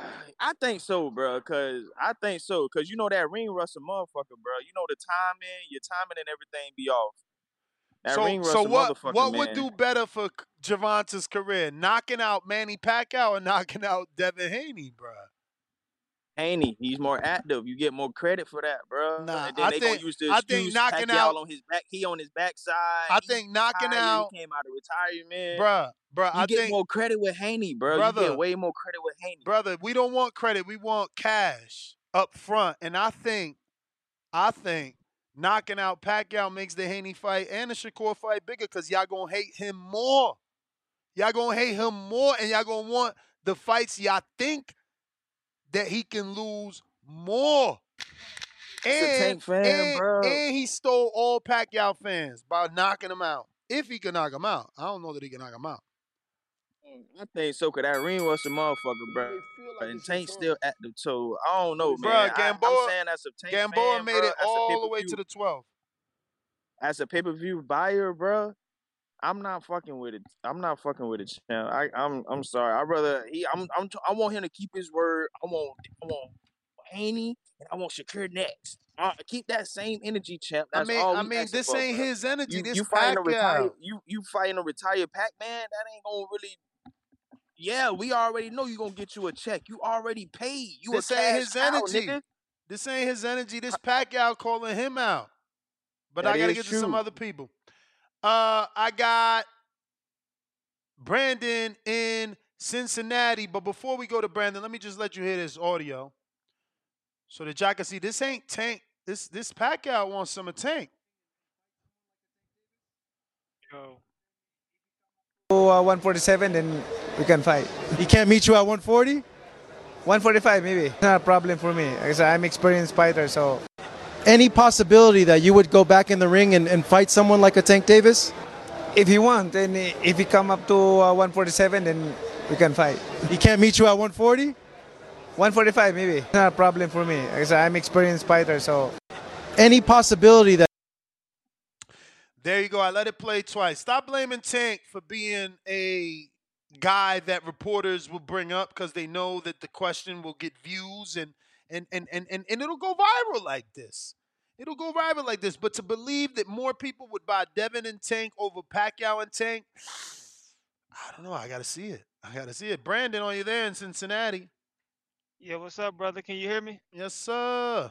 I think so, bro. Cause I think so. Cause you know that ring rust a motherfucker, bro. You know the timing, your timing, and everything be off. That so, ring rust so what? What man. would do better for Gervonta's career? Knocking out Manny Pacquiao or knocking out Devin Haney, bro? Haney, he's more active. You get more credit for that, bro. Nah, and then I they think, gonna use the I think knocking out on his back, he on his backside. I think knocking tired, out he came out of retirement, bro. Bro, I get think, more credit with Haney, bro. Brother, you get way more credit with Haney, brother. We don't want credit. We want cash up front. And I think, I think knocking out Pacquiao makes the Haney fight and the Shakur fight bigger because y'all gonna hate him more. Y'all gonna hate him more, and y'all gonna want the fights y'all think that he can lose more. And, Tank fan, and, bro. and he stole all Pacquiao fans by knocking him out. If he can knock him out. I don't know that he can knock him out. I think so, because that ring was a motherfucker, bro. Like and Tank still active, too. I don't know, bro, man. Gamboa, I, I'm saying that's a Tank Gamboa fan, made bro. it that's all the way to the twelfth. As a pay-per-view buyer, bro, I'm not fucking with it. I'm not fucking with it, champ. I, I'm, I'm sorry. I rather he. I'm, I'm. I want him to keep his word. I want, I want Haney, and I want Shakur next. I keep that same energy, champ. That's I mean, all I mean, this for, ain't bro. his energy. You, this you fighting a retired, you, you fighting a retired Pac man. That ain't gonna really. Yeah, we already know you gonna get you a check. You already paid. You this a ain't his energy. Out, this ain't his energy. This Pacquiao calling him out. But that I gotta get true. to some other people. Uh, I got Brandon in Cincinnati. But before we go to Brandon, let me just let you hear this audio so that y'all can see this ain't Tank. This this Pacquiao wants some of Tank. Go. Go uh, one forty-seven, then we can fight. He can't meet you at one forty? one forty-five, maybe. It's not a problem for me. I'm an experienced fighter, so... Any possibility that you would go back in the ring and, and fight someone like a Tank Davis? If he wants, and if he come up to uh, one forty-seven, then we can fight. He can't meet you at one forty? one forty-five, maybe. It's not a problem for me. I'm an experienced fighter, so... Any possibility that... There you go. I let it play twice. Stop blaming Tank for being a guy that reporters will bring up because they know that the question will get views and... And and, and and and it'll go viral like this. It'll go viral like this. But to believe that more people would buy Devin and Tank over Pacquiao and Tank, I don't know. I got to see it. I got to see it. Brandon, are you there in Cincinnati? Yeah, what's up, brother? Can you hear me? Yes, sir.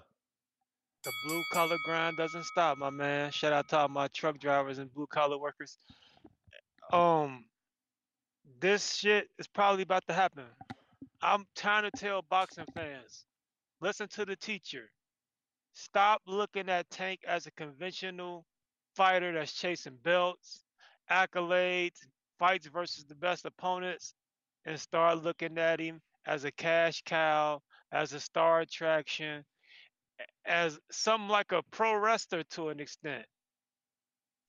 The blue-collar grind doesn't stop, my man. Shout out to all my truck drivers and blue-collar workers. Um, this shit is probably about to happen. I'm trying to tell boxing fans. Listen to the teacher. Stop looking at Tank as a conventional fighter that's chasing belts, accolades, fights versus the best opponents, and start looking at him as a cash cow, as a star attraction. as something like a pro wrestler to an extent.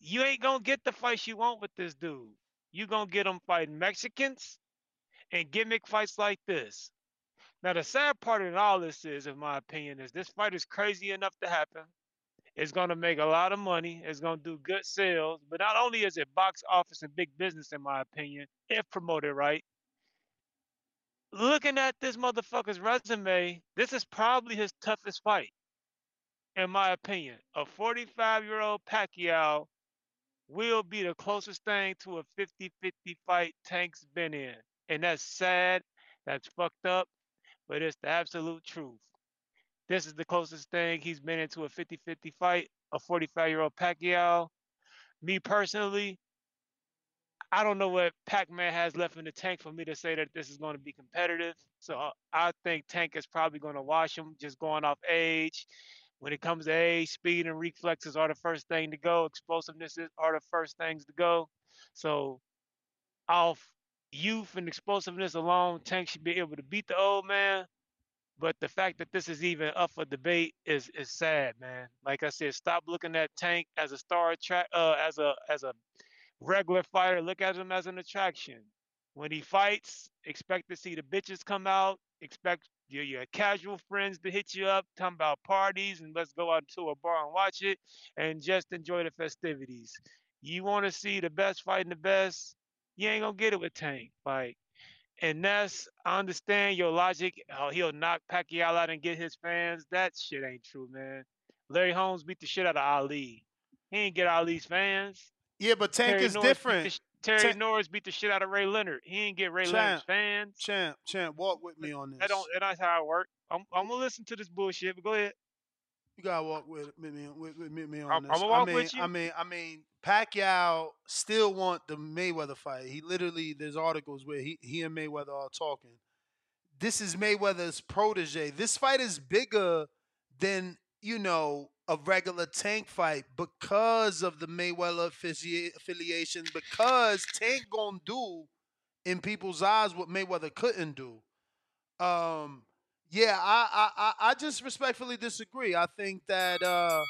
You ain't going to get the fights you want with this dude. You're going to get him fighting Mexicans and gimmick fights like this. Now, the sad part in all this is, in my opinion, is this fight is crazy enough to happen. It's going to make a lot of money. It's going to do good sales. But not only is it box office and big business, in my opinion, if promoted right, looking at this motherfucker's resume, this is probably his toughest fight, in my opinion. A forty-five-year-old Pacquiao will be the closest thing to a fifty fifty fight Tank's been in. And that's sad. That's fucked up. But it's the absolute truth. This is the closest thing he's been into a fifty fifty fight, a forty-five-year-old Pacquiao. Me personally, I don't know what Pac-Man has left in the tank for me to say that this is going to be competitive. So I think Tank is probably going to wash him, just going off age. When it comes to age, speed and reflexes are the first thing to go. Explosiveness are the first things to go. So off youth and explosiveness alone, Tank should be able to beat the old man. But the fact that this is even up for debate is is sad, man. Like I said, stop looking at Tank as a star attract, uh, as a as a regular fighter. Look at him as an attraction. When he fights, expect to see the bitches come out. Expect your, your casual friends to hit you up, talking about parties and let's go out to a bar and watch it, and just enjoy the festivities. You want to see the best fighting the best. You ain't gonna get it with Tank, like. And that's, I understand your logic. Oh, he'll knock Pacquiao out and get his fans. That shit ain't true, man. Larry Holmes beat the shit out of Ali. He ain't get Ali's fans. Yeah, but Tank Terry is Norris different. The, Terry Tank. Norris beat the shit out of Ray Leonard. He ain't get Ray champ, Leonard's fans. Champ, champ, walk with me on this. That don't, that's how it works. I'm, I'm going to listen to this bullshit, but go ahead. You got to walk with me, with, with me on I'm, this. I'm going to walk I mean, with you. I mean, I mean. Pacquiao still want the Mayweather fight. He literally, there's articles where he, he and Mayweather are talking. This is Mayweather's protege. This fight is bigger than, you know, a regular Tank fight because of the Mayweather affiliation, because Tank gonna do, in people's eyes, what Mayweather couldn't do. Um, yeah, I, I, I just respectfully disagree. I think that... Uh,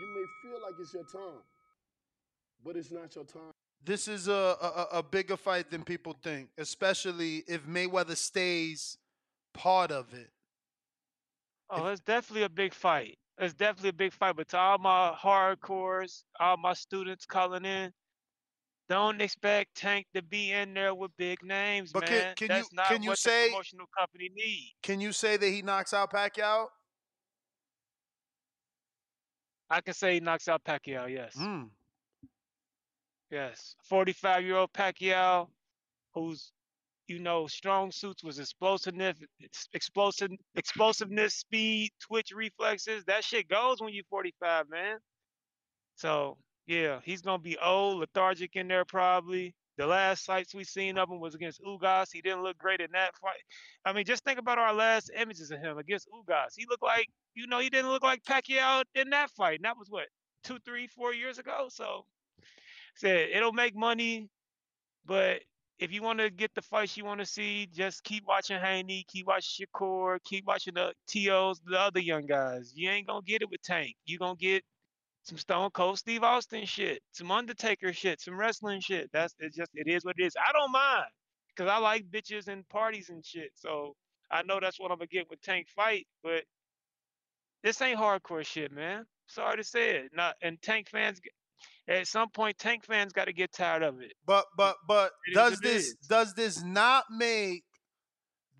you may feel like it's your time. But it's not your time. This is a, a, a bigger fight than people think, especially if Mayweather stays part of it. Oh, if it's definitely a big fight. It's definitely a big fight. But to all my hardcores, all my students calling in, don't expect Tank to be in there with big names, but man. Can, can That's you, not can what you the say, promotional company needs. Can you say that he knocks out Pacquiao? I can say he knocks out Pacquiao, yes. Mm. Yes, forty-five-year-old Pacquiao, whose, you know, strong suits was explosiveness, explosive, explosiveness, speed, twitch reflexes. That shit goes when you're forty-five, man. So, yeah, he's going to be old, lethargic in there probably. The last sights we seen of him was against Ugas. He didn't look great in that fight. I mean, just think about our last images of him against Ugas. He looked like, you know, he didn't look like Pacquiao in that fight. And that was, what, two, three, four years ago? So... said it'll make money, but if you want to get the fights you want to see, just keep watching Haney, keep watching Shakur, keep watching the T Os, the other young guys. You ain't going to get it with Tank. You're going to get some Stone Cold Steve Austin shit, some Undertaker shit, some wrestling shit. That's it's just, it is what it is. I don't mind because I like bitches and parties and shit. So I know that's what I'm going to get with Tank fight, but this ain't hardcore shit, man. Sorry to say it. Not, and Tank fans... At some point, Tank fans got to get tired of it. But but but it does this is. does this not make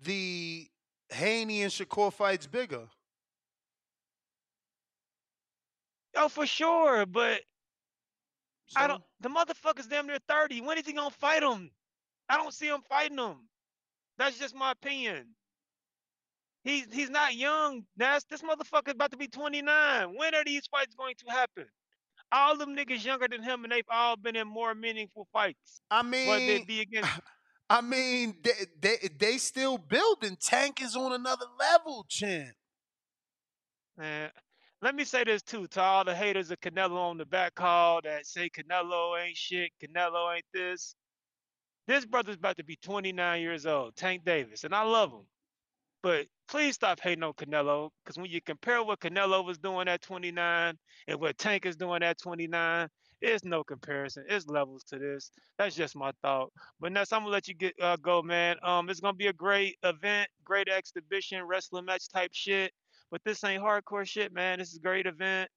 the Haney and Shakur fights bigger? Oh, for sure. But so? I don't. The motherfuckers damn near thirty. When is he gonna fight them? I don't see him fighting them. That's just my opinion. He's he's not young. That's this motherfucker's about to be twenty-nine. When are these fights going to happen? All them niggas younger than him, and they've all been in more meaningful fights. I mean, whether it be against I mean, they, they they still building. Tank is on another level, champ. Man, let me say this too to all the haters of Canelo on the back call that say Canelo ain't shit, Canelo ain't this. This brother's about to be twenty-nine years old, Tank Davis, and I love him. But please stop hating on Canelo, because when you compare what Canelo was doing at twenty-nine and what Tank is doing at twenty-nine, it's no comparison. It's levels to this. That's just my thought. But Ness, I'm going to let you get uh, go, man. Um, It's going to be a great event, great exhibition, wrestling match type shit. But this ain't hardcore shit, man. This is a great event.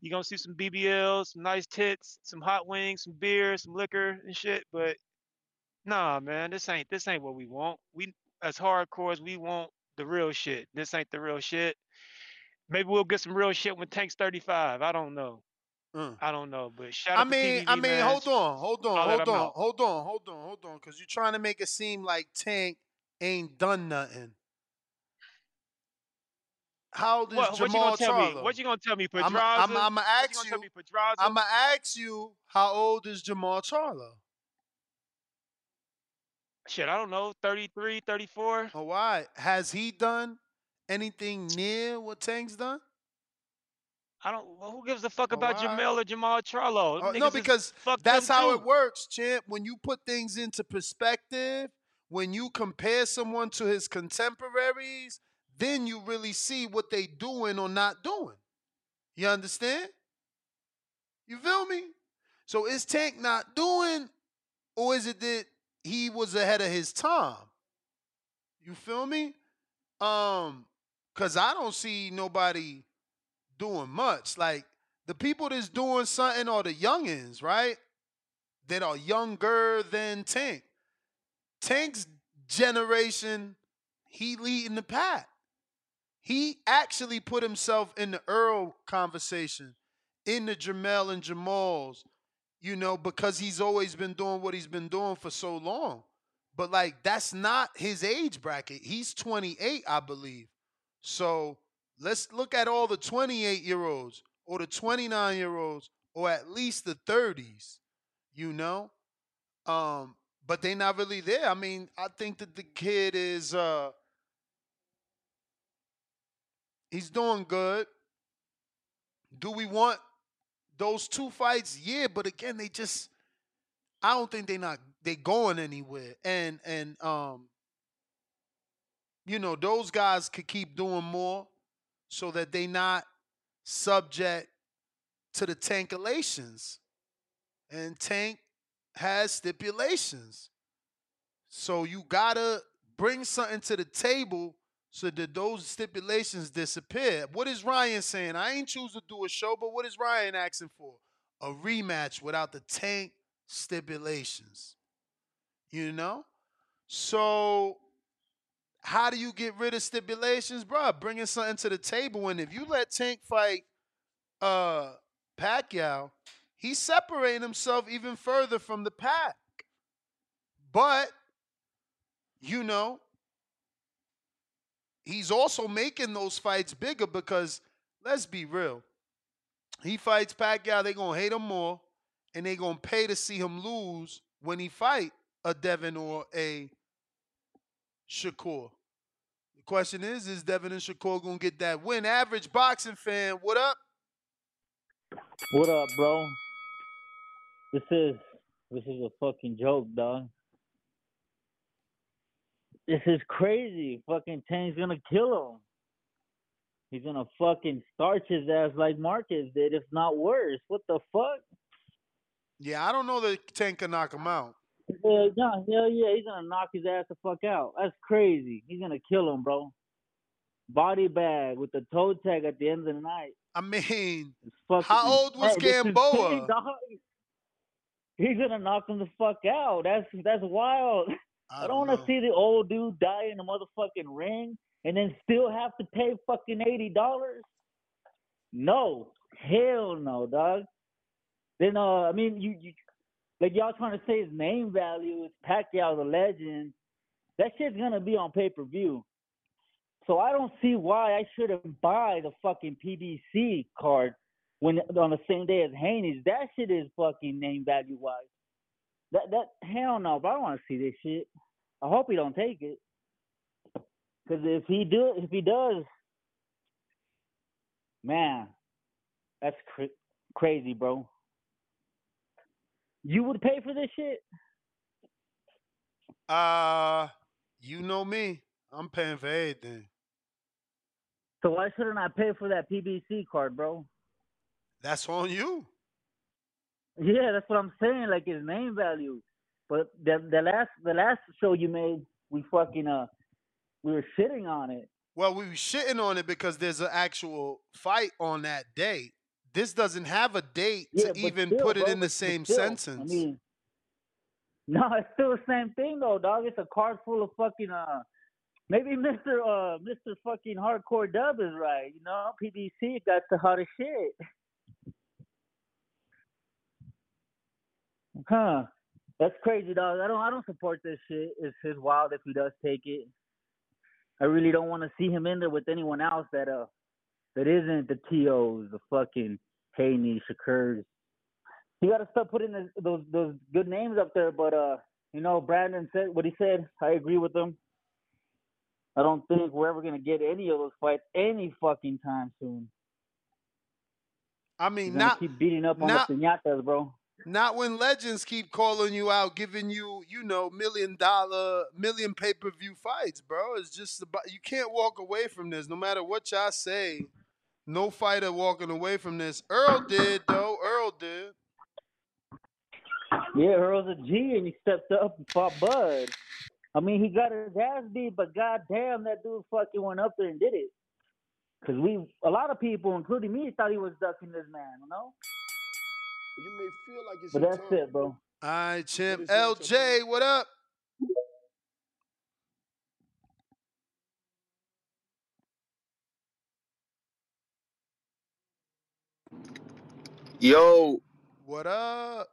You're going to see some B B Ls, some nice tits, some hot wings, some beer, some liquor and shit. But nah, man, this ain't this ain't what we want. We, as hardcore as we want, the real shit. This ain't the real shit. Maybe we'll get some real shit when Tank's thirty-five. I don't know. Mm. I don't know, but shout out to T V, I mean, man. hold on, hold on, hold on, hold on, hold on, hold on, because you're trying to make it seem like Tank ain't done nothing. How old is what, Jamal what you Charlo? Me? What you gonna tell me, Pedraza? I'm gonna ask you. I'm gonna ask you, how old is Jamal Charlo? Shit, I don't know, thirty-three, thirty-four. Oh, why? Has he done anything near what Tank's done? I don't. Well, who gives a fuck about oh, Jamel or Jamal Charlo? Oh, no, because that's how too. it works, champ. When you put things into perspective, when you compare someone to his contemporaries, then you really see what they doing or not doing. You understand? You feel me? So is Tank not doing, or is it that he was ahead of his time? You feel me? Um, because I don't see nobody doing much. Like, the people that's doing something are the youngins, right? That are younger than Tank. Tank's generation, he leading the pack. He actually put himself in the Earl conversation, in the Jamel and Jamal's, you know, because he's always been doing what he's been doing for so long. But, like, that's not his age bracket. He's twenty-eight, I believe. So let's look at all the twenty-eight-year-olds or the twenty-nine-year-olds or at least the thirties, you know? Um, but they're not really there. I mean, I think that the kid is uh, – he's doing good. Do we want those two fights? Yeah, but again, they just – I don't think they're not – they're going anywhere. And, and um, you know, those guys could keep doing more, so that they not subject to the Tankulations. And Tank has stipulations. So you gotta bring something to the table so that those stipulations disappear. What is Ryan saying? I ain't choose to do a show, but what is Ryan asking for? A rematch without the Tank stipulations. You know? So how do you get rid of stipulations, bro? Bringing something to the table. And if you let Tank fight uh, Pacquiao, he's separating himself even further from the pack. But, you know, he's also making those fights bigger because, let's be real, he fights Pacquiao, they're going to hate him more, and they're going to pay to see him lose when he fight a Devin or a Shakur. The question is, is Devin and Shakur going to get that win? Average Boxing Fan, what up? What up, bro? This is this is a fucking joke, dog. This is crazy. Fucking Tank's going to kill him. He's going to fucking starch his ass like Marcus did, if not worse. What the fuck? Yeah, I don't know that Tank can knock him out. Yeah, no, hell yeah, he's gonna knock his ass the fuck out. That's crazy. He's gonna kill him, bro. Body bag with the toe tag at the end of the night. I mean, how old was Gamboa? He's gonna knock him the fuck out. That's that's wild. I, I don't want to see the old dude die in the motherfucking ring and then still have to pay fucking eighty dollars. No, hell no, dog. Then uh, I mean, you you. Like, y'all trying to say his name value is Pacquiao the legend. That shit's going to be on pay-per-view. So I don't see why I shouldn't buy the fucking P B C card when on the same day as Haney's. That shit is fucking name value-wise. That, that hell no, but I don't want to see this shit. I hope he don't take it. Because if he do, if he does, man, that's cr- crazy, bro. You would pay for this shit? Uh, you know me. I'm paying for everything. So why shouldn't I pay for that P B C card, bro? That's on you. Yeah, that's what I'm saying. Like, it's name value. But the the last the last show you made, we fucking uh we were shitting on it. Well, we were shitting on it because there's an actual fight on that day. This doesn't have a date yeah, to even still, put it bro, in the same still, sentence. I mean, no, it's still the same thing though, dog. It's a card full of fucking uh maybe Mister uh Mister fucking Hardcore Dub is right, you know? P B C got the hottest shit. Huh. That's crazy, dog. I don't I don't support this shit. It's his wild if he does take it. I really don't want to see him in there with anyone else that uh that isn't the T Os, the fucking Haney, Shakurs. You gotta stop putting this, those those good names up there, but uh you know, Brandon said what he said. I agree with him. I don't think we're ever gonna get any of those fights any fucking time soon. I mean, not keep beating up on not, the piñatas, bro. Not when legends keep calling you out, giving you, you know, million dollar, million pay per view fights, bro. It's just about, you can't walk away from this, no matter what y'all say. No fighter walking away from this. Earl did though. Earl did. Yeah, Earl's a G, and he stepped up and fought Bud. I mean, he got his ass beat, but goddamn, that dude fucking went up there and did it. Cause we, a lot of people, including me, thought he was ducking this man, you know. You may feel like it's but your that's time. It, bro. All right, champ. L J, what up? Yo. What up?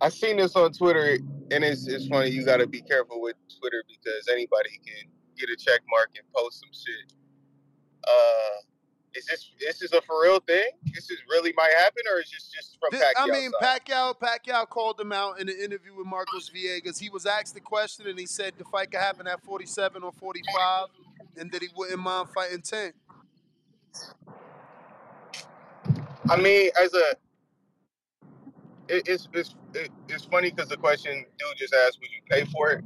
I seen this on Twitter, and it's it's funny. You got to be careful with Twitter because anybody can get a check mark and post some shit. Uh... Is this this is a for real thing? This is really might happen, or is this just from this, Pacquiao? I mean, side? Pacquiao Pacquiao called him out in an interview with Marcos Villegas. He was asked the question, and he said the fight could happen at forty-seven or forty-five, and that he wouldn't mind fighting Tank. I mean, as a it, it's it's it, it's funny because the question dude just asked, "Would you pay for it?"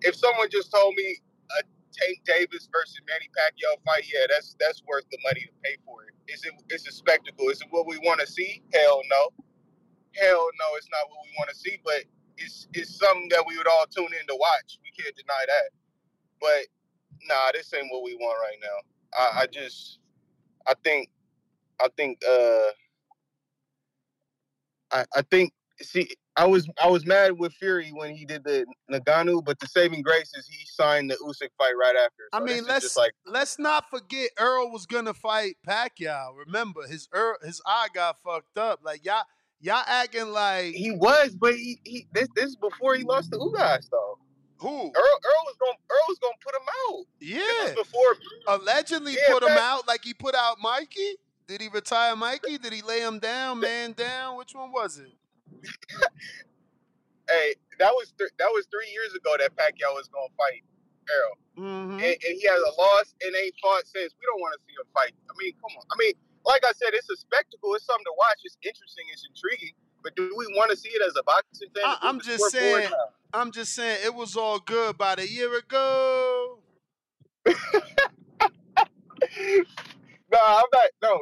If someone just told me a Tank Davis versus Manny Pacquiao fight, yeah, that's that's worth the money to pay for it. Is it? It's a spectacle. Is it what we want to see? Hell no, hell no. It's not what we want to see, but it's it's something that we would all tune in to watch. We can't deny that. But nah, this ain't what we want right now. I, I just, I think, I think, uh, I I think. See, I was I was mad with Fury when he did the Nagano, but the saving grace is he signed the Usyk fight right after. So I mean, let's like... let's not forget Earl was gonna fight Pacquiao. Remember his Earl, his eye got fucked up. Like y'all y'all acting like he was, but he, he this this is before he lost to Ugas though. Who Earl Earl was gonna Earl was gonna put him out. Yeah, this was before allegedly yeah, put Pac- him out like he put out Mikey. Did he retire Mikey? Did he lay him down, man down? Which one was it? Hey, that was th- that was three years ago that Pacquiao was gonna fight Errol, mm-hmm. and, and he has a loss and ain't fought since. We don't want to see him fight. I mean, come on. I mean, like I said, it's a spectacle. It's something to watch. It's interesting. It's intriguing. But do we want to see it as a boxing thing? I- I'm just saying. I'm just saying it was all good about a year ago. no, nah, I'm not. No,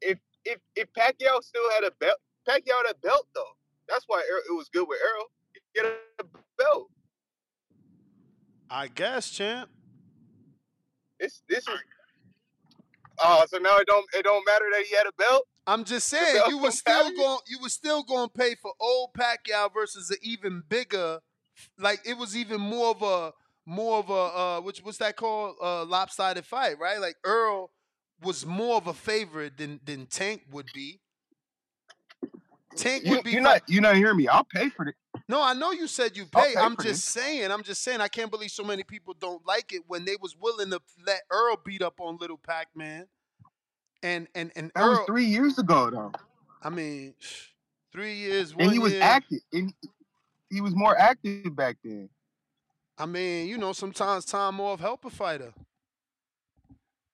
if if if Pacquiao still had a belt, Pacquiao had a belt though. That's why it was good with Earl. Get a belt. I guess, champ. This this is. Oh, so now it don't it don't matter that he had a belt. I'm just saying you were still going you were still going to pay for old Pacquiao versus an even bigger, like it was even more of a more of a uh, which what's that called uh, lopsided fight, right? Like Earl was more of a favorite than than Tank would be. Tank would you, be. You're not, you're not hearing me. I'll pay for it. No, I know you said you pay. pay I'm just this. saying. I'm just saying. I can't believe so many people don't like it when they was willing to let Earl beat up on Little Pac-Man. And and and that Earl was three years ago, though. I mean, three years. One and he was year. active. And he was more active back then. I mean, you know, sometimes time off help a fighter.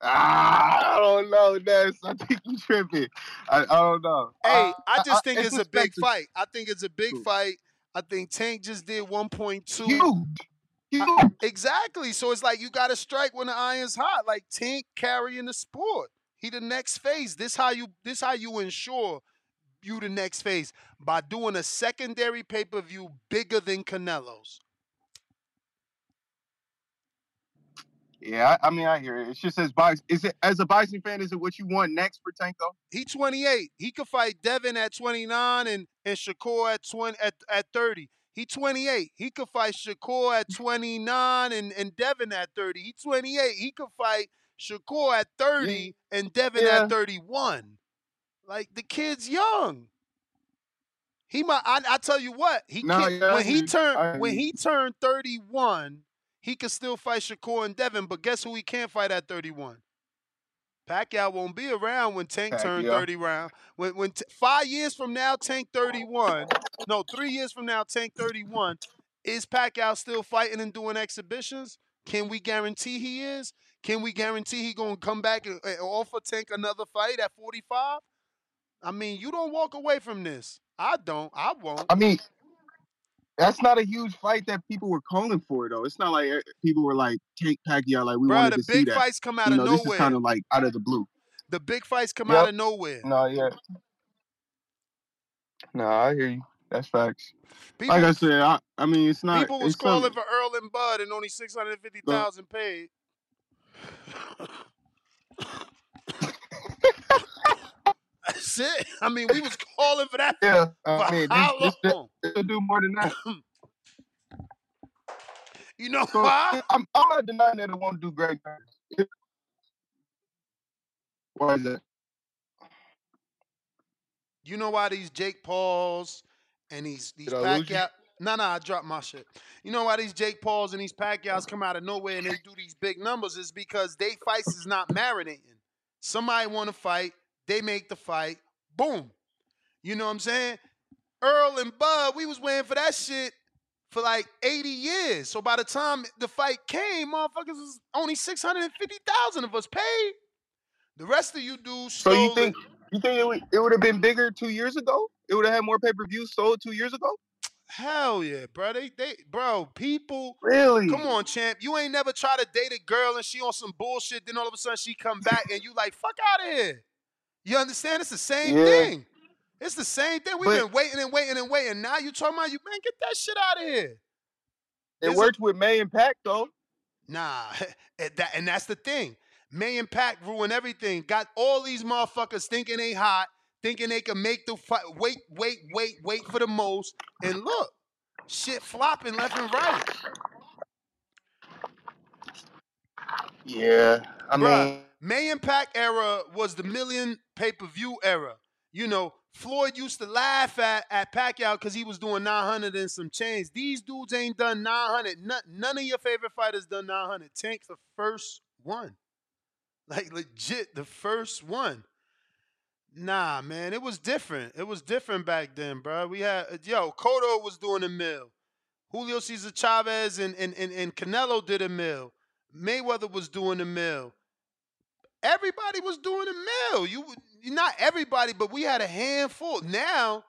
Ah, I don't know, Ness. I think you tripping. I, I don't know. Hey, uh, I just I, think I, it's, it's a big fight. I think it's a big fight. I think Tank just did one point two. Huge. I, exactly. So it's like you got to strike when the iron's hot. Like Tank carrying the sport. He the next phase. This how you. This how you ensure you the next phase, by doing a secondary pay per view bigger than Canelo's. Yeah, I mean, I hear it. It's just as Bison. Is it as a Bison fan? Is it what you want next for Tank though? He twenty-eight. He could fight Devin at twenty-nine and and Shakur at twenty at at thirty. He twenty-eight. He could fight Shakur at twenty-nine and, and Devin at thirty. He twenty-eight. He could fight Shakur at thirty and Devin yeah. at thirty-one. Like, the kid's young. He might. I, I tell you what. He no, can, yeah, when he turned when he turned thirty-one, he could still fight Shakur and Devin. But guess who he can't fight at thirty-one? Pacquiao won't be around when Tank Pacquiao. turned thirty round. When when t five years from now, Tank thirty-one. No, three years from now, Tank thirty-one. Is Pacquiao still fighting and doing exhibitions? Can we guarantee he is? Can we guarantee he gonna come back and, and offer Tank another fight at forty-five? I mean, you don't walk away from this. I don't. I won't. I mean, that's not a huge fight that people were calling for, though. It's not like people were like, Tank Pacquiao, like, we Bro, wanted to see that. Bro, the big fights come out you of know, nowhere. This is kind of like out of the blue. The big fights come yep. out of nowhere. No, yeah. No, I hear you. That's facts. People, like I said, I, I mean, it's not. People was it's calling something. for Earl and Bud and only six hundred fifty thousand dollars paid. That's it. I mean, we was calling for that. Yeah, I mean, they'll do more than that. You know so, why? I'm, I'm not denying that it won't do great things. Why is that? You know why these Jake Pauls and these these Pacquiao? No, no, I dropped my shit. You know why these Jake Pauls and these Pacquiaos come out of nowhere and they do these big numbers is because they fights is not marinating. Somebody want to fight. They make the fight, boom. You know what I'm saying? Earl and Bud, we was waiting for that shit for like eighty years. So by the time the fight came, motherfuckers was only six hundred fifty thousand of us paid. The rest of you dudes stole. So you think you think it would, it would have been bigger two years ago? It would have had more pay-per-views sold two years ago? Hell yeah, bro. They, they, bro, people. Really? Come on, champ. You ain't never try to date a girl and she on some bullshit. Then all of a sudden she come back and you like, fuck out of here. You understand? It's the same yeah. thing. It's the same thing. We've but, been waiting and waiting and waiting. Now you talking about you, man, get that shit out of here. It Is worked it? with May and Pac, though. Nah. That, and that's the thing. May and Pac ruined everything. Got all these motherfuckers thinking they hot, thinking they can make the fight. Wait, wait, wait, wait for the most. And look, shit flopping left and right. Yeah. I Bruh, mean... May and Pac era was the million pay-per-view era. You know, Floyd used to laugh at, at Pacquiao because he was doing nine hundred and some change. These dudes ain't done nine hundred. None, none of your favorite fighters done nine hundred. Tank's the first one. Like, legit, the first one. Nah, man, it was different. It was different back then, bro. We had, yo, Cotto was doing a mill. Julio Cesar Chavez and, and, and, and Canelo did a mill. Mayweather was doing a mill. Everybody was doing a mill. You, not everybody, but we had a handful. Now,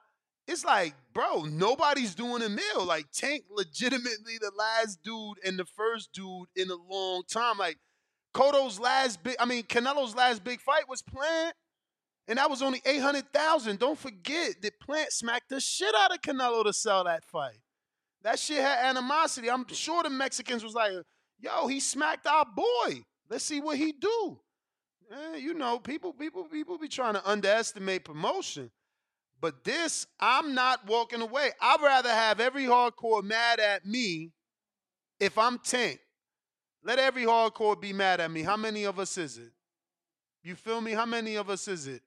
it's like, bro, nobody's doing a mill. Like, Tank legitimately the last dude and the first dude in a long time. Like, Cotto's last big, I mean, Canelo's last big fight was Plant, and that was only eight hundred thousand. Don't forget that Plant smacked the shit out of Canelo to sell that fight. That shit had animosity. I'm sure the Mexicans was like, yo, he smacked our boy. Let's see what he do. Eh, you know, people, people, people be trying to underestimate promotion. But this, I'm not walking away. I'd rather have every hardcore mad at me if I'm Tank. Let every hardcore be mad at me. How many of us is it? You feel me? How many of us is it?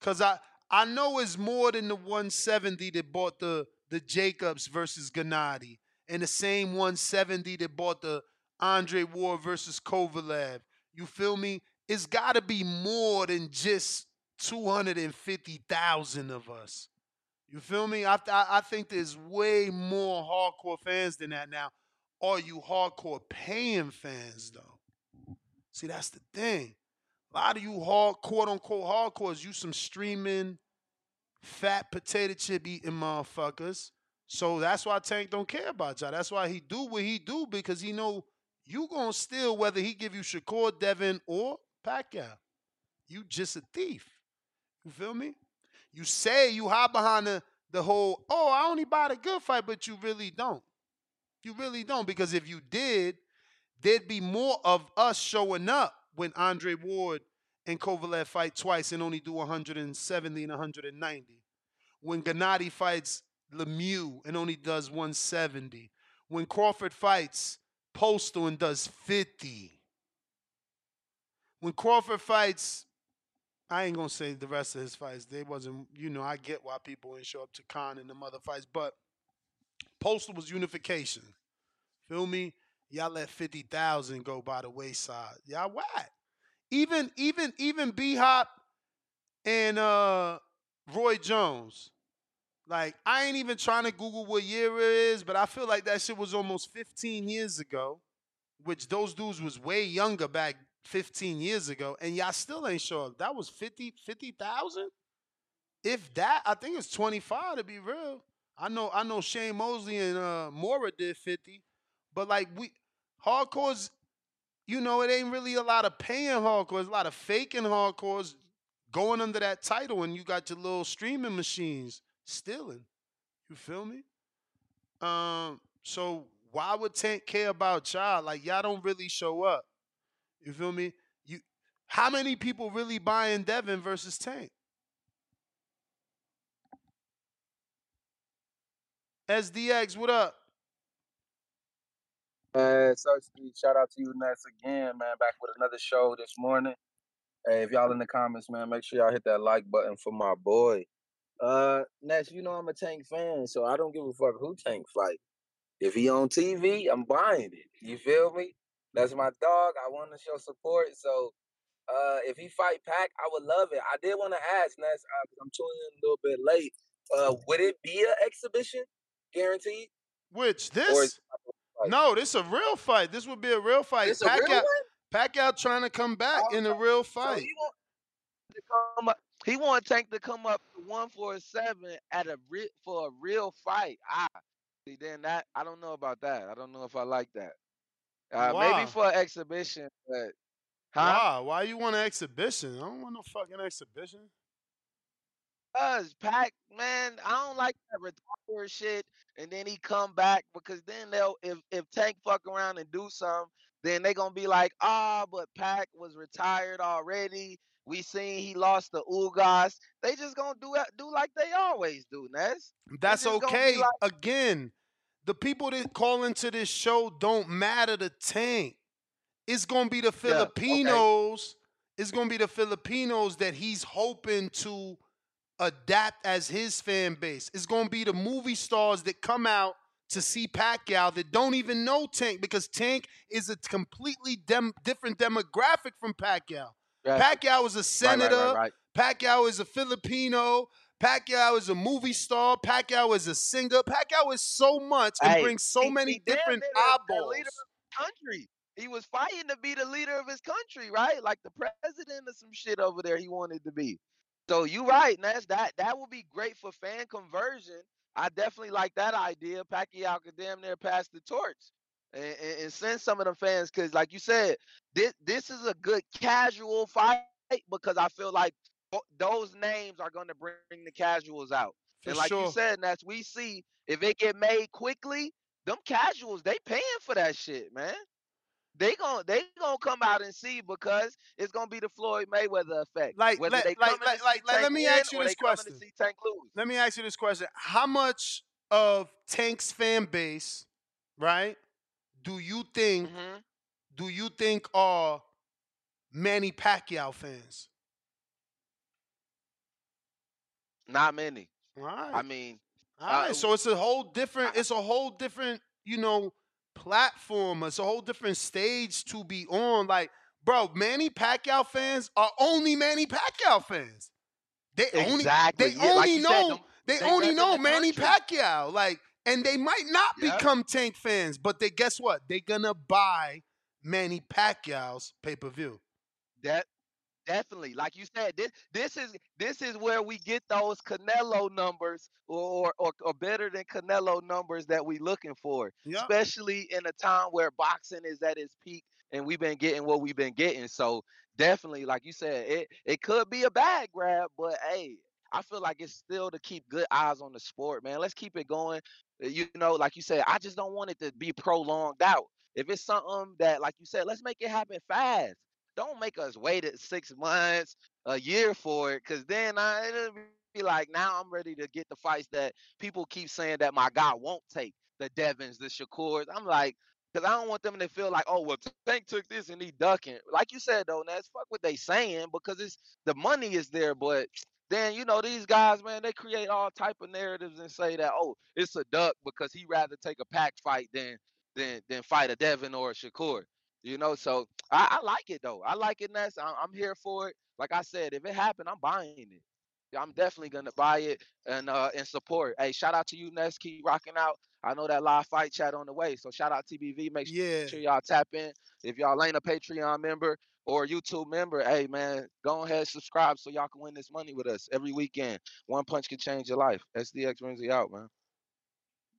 Because I, I know it's more than the one seventy that bought the, the Jacobs versus Gennady and the same one seventy that bought the Andre Ward versus Kovalev. You feel me? It's got to be more than just two hundred fifty thousand of us. You feel me? I, I, I think there's way more hardcore fans than that now. Are you hardcore paying fans, though? See, that's the thing. A lot of you hard, quote-unquote hardcores, you some streaming, fat potato chip-eating motherfuckers. So that's why Tank don't care about y'all. That's why he do what he do, because he know you gonna steal whether he give you Shakur, Devin, or Pacquiao. You just a thief. You feel me? You say you hide behind the, the whole, oh, I only bought a good fight, but you really don't. You really don't, because if you did, there'd be more of us showing up when Andre Ward and Kovalev fight twice and only do one hundred seventy and one hundred ninety. When Gennady fights Lemieux and only does one seventy. When Crawford fights Postal and does fifty. When Crawford fights, I ain't going to say the rest of his fights. They wasn't, you know, I get why people didn't show up to Khan and them other fights, but Postal was unification. Feel me? Y'all let fifty thousand go by the wayside. Y'all whack. Even, even, even B-Hop and uh, Roy Jones. Like, I ain't even trying to Google what year it is, but I feel like that shit was almost fifteen years ago, which those dudes was way younger back fifteen years ago, and y'all still ain't show up. That was fifty thousand? If that, I think it's twenty-five to be real. I know I know Shane Mosley and uh, Mora did fifty, but like we, hardcores, you know, it ain't really a lot of paying hardcores, a lot of faking hardcores going under that title, and you got your little streaming machines stealing. You feel me? Um, so why would Tank care about y'all? Like, y'all don't really show up. You feel me? You, how many people really buying Devin versus Tank? S D X, what up? Hey, Searchbeat, shout out to you nice again, man. Back with another show this morning. Hey, if y'all in the comments, man, make sure y'all hit that like button for my boy. Uh, Ness, you know I'm a Tank fan, so I don't give a fuck who Tank fight. If he on T V, I'm buying it. You feel me? That's my dog. I want to show support. So uh, if he fight Pac, I would love it. I did want to ask, Ness, uh, I'm tuning in a little bit late. Uh, would it be an exhibition? Guaranteed? Which, this? No, this a real fight. This would be a real fight. This Pacquiao, a real one? Pacquiao trying to come back oh, in a real fight. So he, want to come up, he want Tank to come up to one forty-seven at a re, for a real fight. Ah, see, then that I don't know about that. I don't know if I like that. Uh, wow. Maybe for an exhibition, but huh? Wow, why you want an exhibition? I don't want no fucking exhibition. Cause Pac, man, I don't like that retarded shit. And then he come back, because then they'll if if Tank fuck around and do something, then they gonna be like, ah, oh, but Pac was retired already. We seen he lost to Ugas. They just gonna do do like they always do, Ness. That's okay. Like Again, the people that call into this show don't matter to Tank. It's gonna be the Filipinos. Yeah, okay. It's gonna be the Filipinos that he's hoping to adapt as his fan base. It's going to be the movie stars that come out to see Pacquiao that don't even know Tank, because Tank is a completely dem different demographic from Pacquiao. Right. Pacquiao is a senator. Right, right, right, right. Pacquiao is a Filipino. Pacquiao is a movie star. Pacquiao is a singer. Pacquiao is so much and hey, brings so he, many he different eyeballs. The leader of the country. He was fighting to be the leader of his country, right? Like the president or some shit over there he wanted to be. So you're right, Ness. That that would be great for fan conversion. I definitely like that idea. Pacquiao could damn near pass the torch and, and, and send some of them fans, because, like you said, this this is a good casual fight, because I feel like those names are going to bring the casuals out. For and like sure. you said, Ness, we see if it get made quickly, them casuals, they paying for that shit, man. They gonna they gonna come out and see, because it's gonna be the Floyd Mayweather effect. Like, Whether let, they like, like, like, like let me ask you this question. Let me ask you this question: how much of Tank's fan base, right? Do you think? Mm-hmm. Do you think are Manny Pacquiao fans? Not many. All right. I mean, all right. Uh, so it's a whole different. It's a whole different. You know. Platform. It's a whole different stage to be on. Like, bro, Manny Pacquiao fans are only Manny Pacquiao fans. They exactly. only, they yeah, only like know, said, they, they only know the Manny country. Pacquiao. Like, and they might not yep. become Tank fans, but they guess what? They're gonna buy Manny Pacquiao's pay per view. That Definitely. Like you said, this this is this is where we get those Canelo numbers or or, or better than Canelo numbers that we looking for, yep. especially in a time where boxing is at its peak and we've been getting what we've been getting. So definitely, like you said, it, it could be a bad grab, but hey, I feel like it's still to keep good eyes on the sport, man. Let's keep it going. You know, like you said, I just don't want it to be prolonged out. If it's something that, like you said, let's make it happen fast. Don't make us wait six months, a year for it, because then I, it'll be like, now I'm ready to get the fights that people keep saying that my guy won't take, the Devins, the Shakurs. I'm like, because I don't want them to feel like, oh, well, Tank took this and he ducking. Like you said, though, that's fuck what they saying, because it's the money is there, but then, you know, these guys, man, they create all type of narratives and say that, oh, it's a duck because he'd rather take a pack fight than than than fight a Devin or a Shakur. You know, so I, I like it, though. I like it, Ness. I'm, I'm here for it. Like I said, if it happened, I'm buying it. I'm definitely going to buy it and uh, and support. Hey, shout out to you, Ness. Keep rocking out. I know that live fight chat on the way. So shout out T B V. Make yeah. sure y'all tap in. If y'all ain't a Patreon member or a YouTube member, hey, man, go ahead, subscribe so y'all can win this money with us every weekend. One punch can change your life. S D X Wednesday out, man.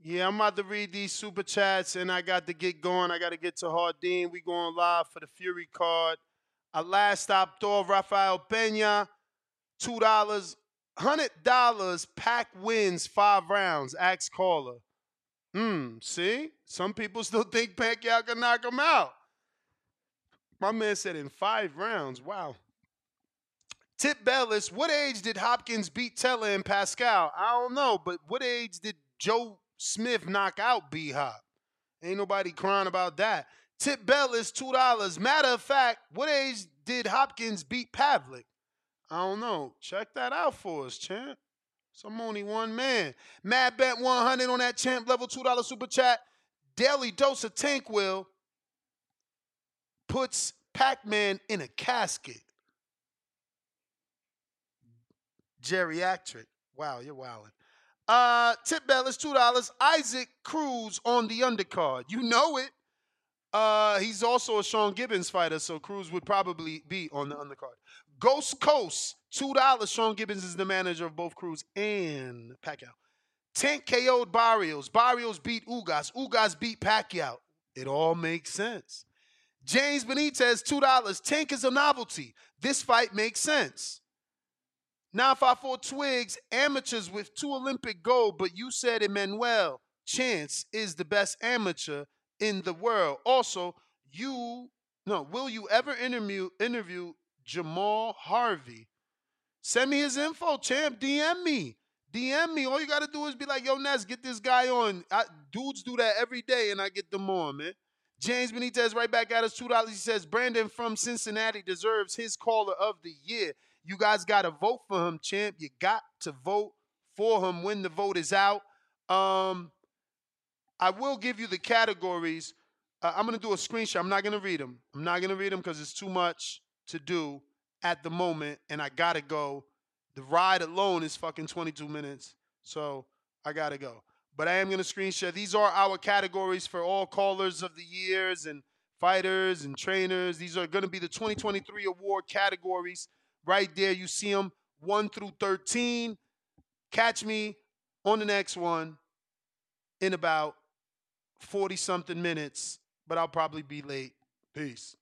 Yeah, I'm about to read these super chats, and I got to get going. I got to get to Hardin. We going live for the Fury card. I last stopped off Rafael Pena, two dollars. one hundred dollars, Pac wins five rounds, axe caller. Hmm, see? Some people still think Pacquiao can knock him out. My man said in five rounds, wow. Tip Bellis, what age did Hopkins beat Teller and Pascal? I don't know, but what age did Joe Smith knock out B-Hop? Ain't nobody crying about that. Tip Bellis, two dollars. Matter of fact, what age did Hopkins beat Pavlik? I don't know. Check that out for us, champ. So I'm only one man. Mad Bet one hundred on that champ level two dollar super chat. Daily dose of Tank Will puts Pac-Man in a casket. Geriatric. Wow, you're wilding. Uh, Tip Bellis, two dollars. Isaac Cruz on the undercard. You know it. Uh, he's also a Sean Gibbons fighter, so Cruz would probably be on the undercard. Ghost Coast, two dollars. Sean Gibbons is the manager of both Cruz and Pacquiao. Tank K O'd Barrios. Barrios beat Ugas. Ugas beat Pacquiao. It all makes sense. James Benitez, two dollars. Tank is a novelty. This fight makes sense. nine five four Twigs, amateurs with two Olympic gold, but you said Emmanuel Chance is the best amateur in the world. Also, you, no, will you ever interview, interview Jamal Harvey? Send me his info, champ. D M me. D M me. All you got to do is be like, yo, Ness, get this guy on. I, dudes do that every day, and I get them on, man. James Benitez right back at us, two dollars. He says, Brandon from Cincinnati deserves his caller of the year. You guys got to vote for him, champ. You got to vote for him when the vote is out. Um, I will give you the categories. Uh, I'm going to do a screenshot. I'm not going to read them. I'm not going to read them because it's too much to do at the moment, and I gotta go. The ride alone is fucking twenty-two minutes, so I gotta go. But I am gonna screen share. These are our categories for all callers of the years and fighters and trainers. These are gonna be the twenty twenty-three award categories. Right there, you see them, one through thirteen. Catch me on the next one in about forty-something minutes, but I'll probably be late. Peace.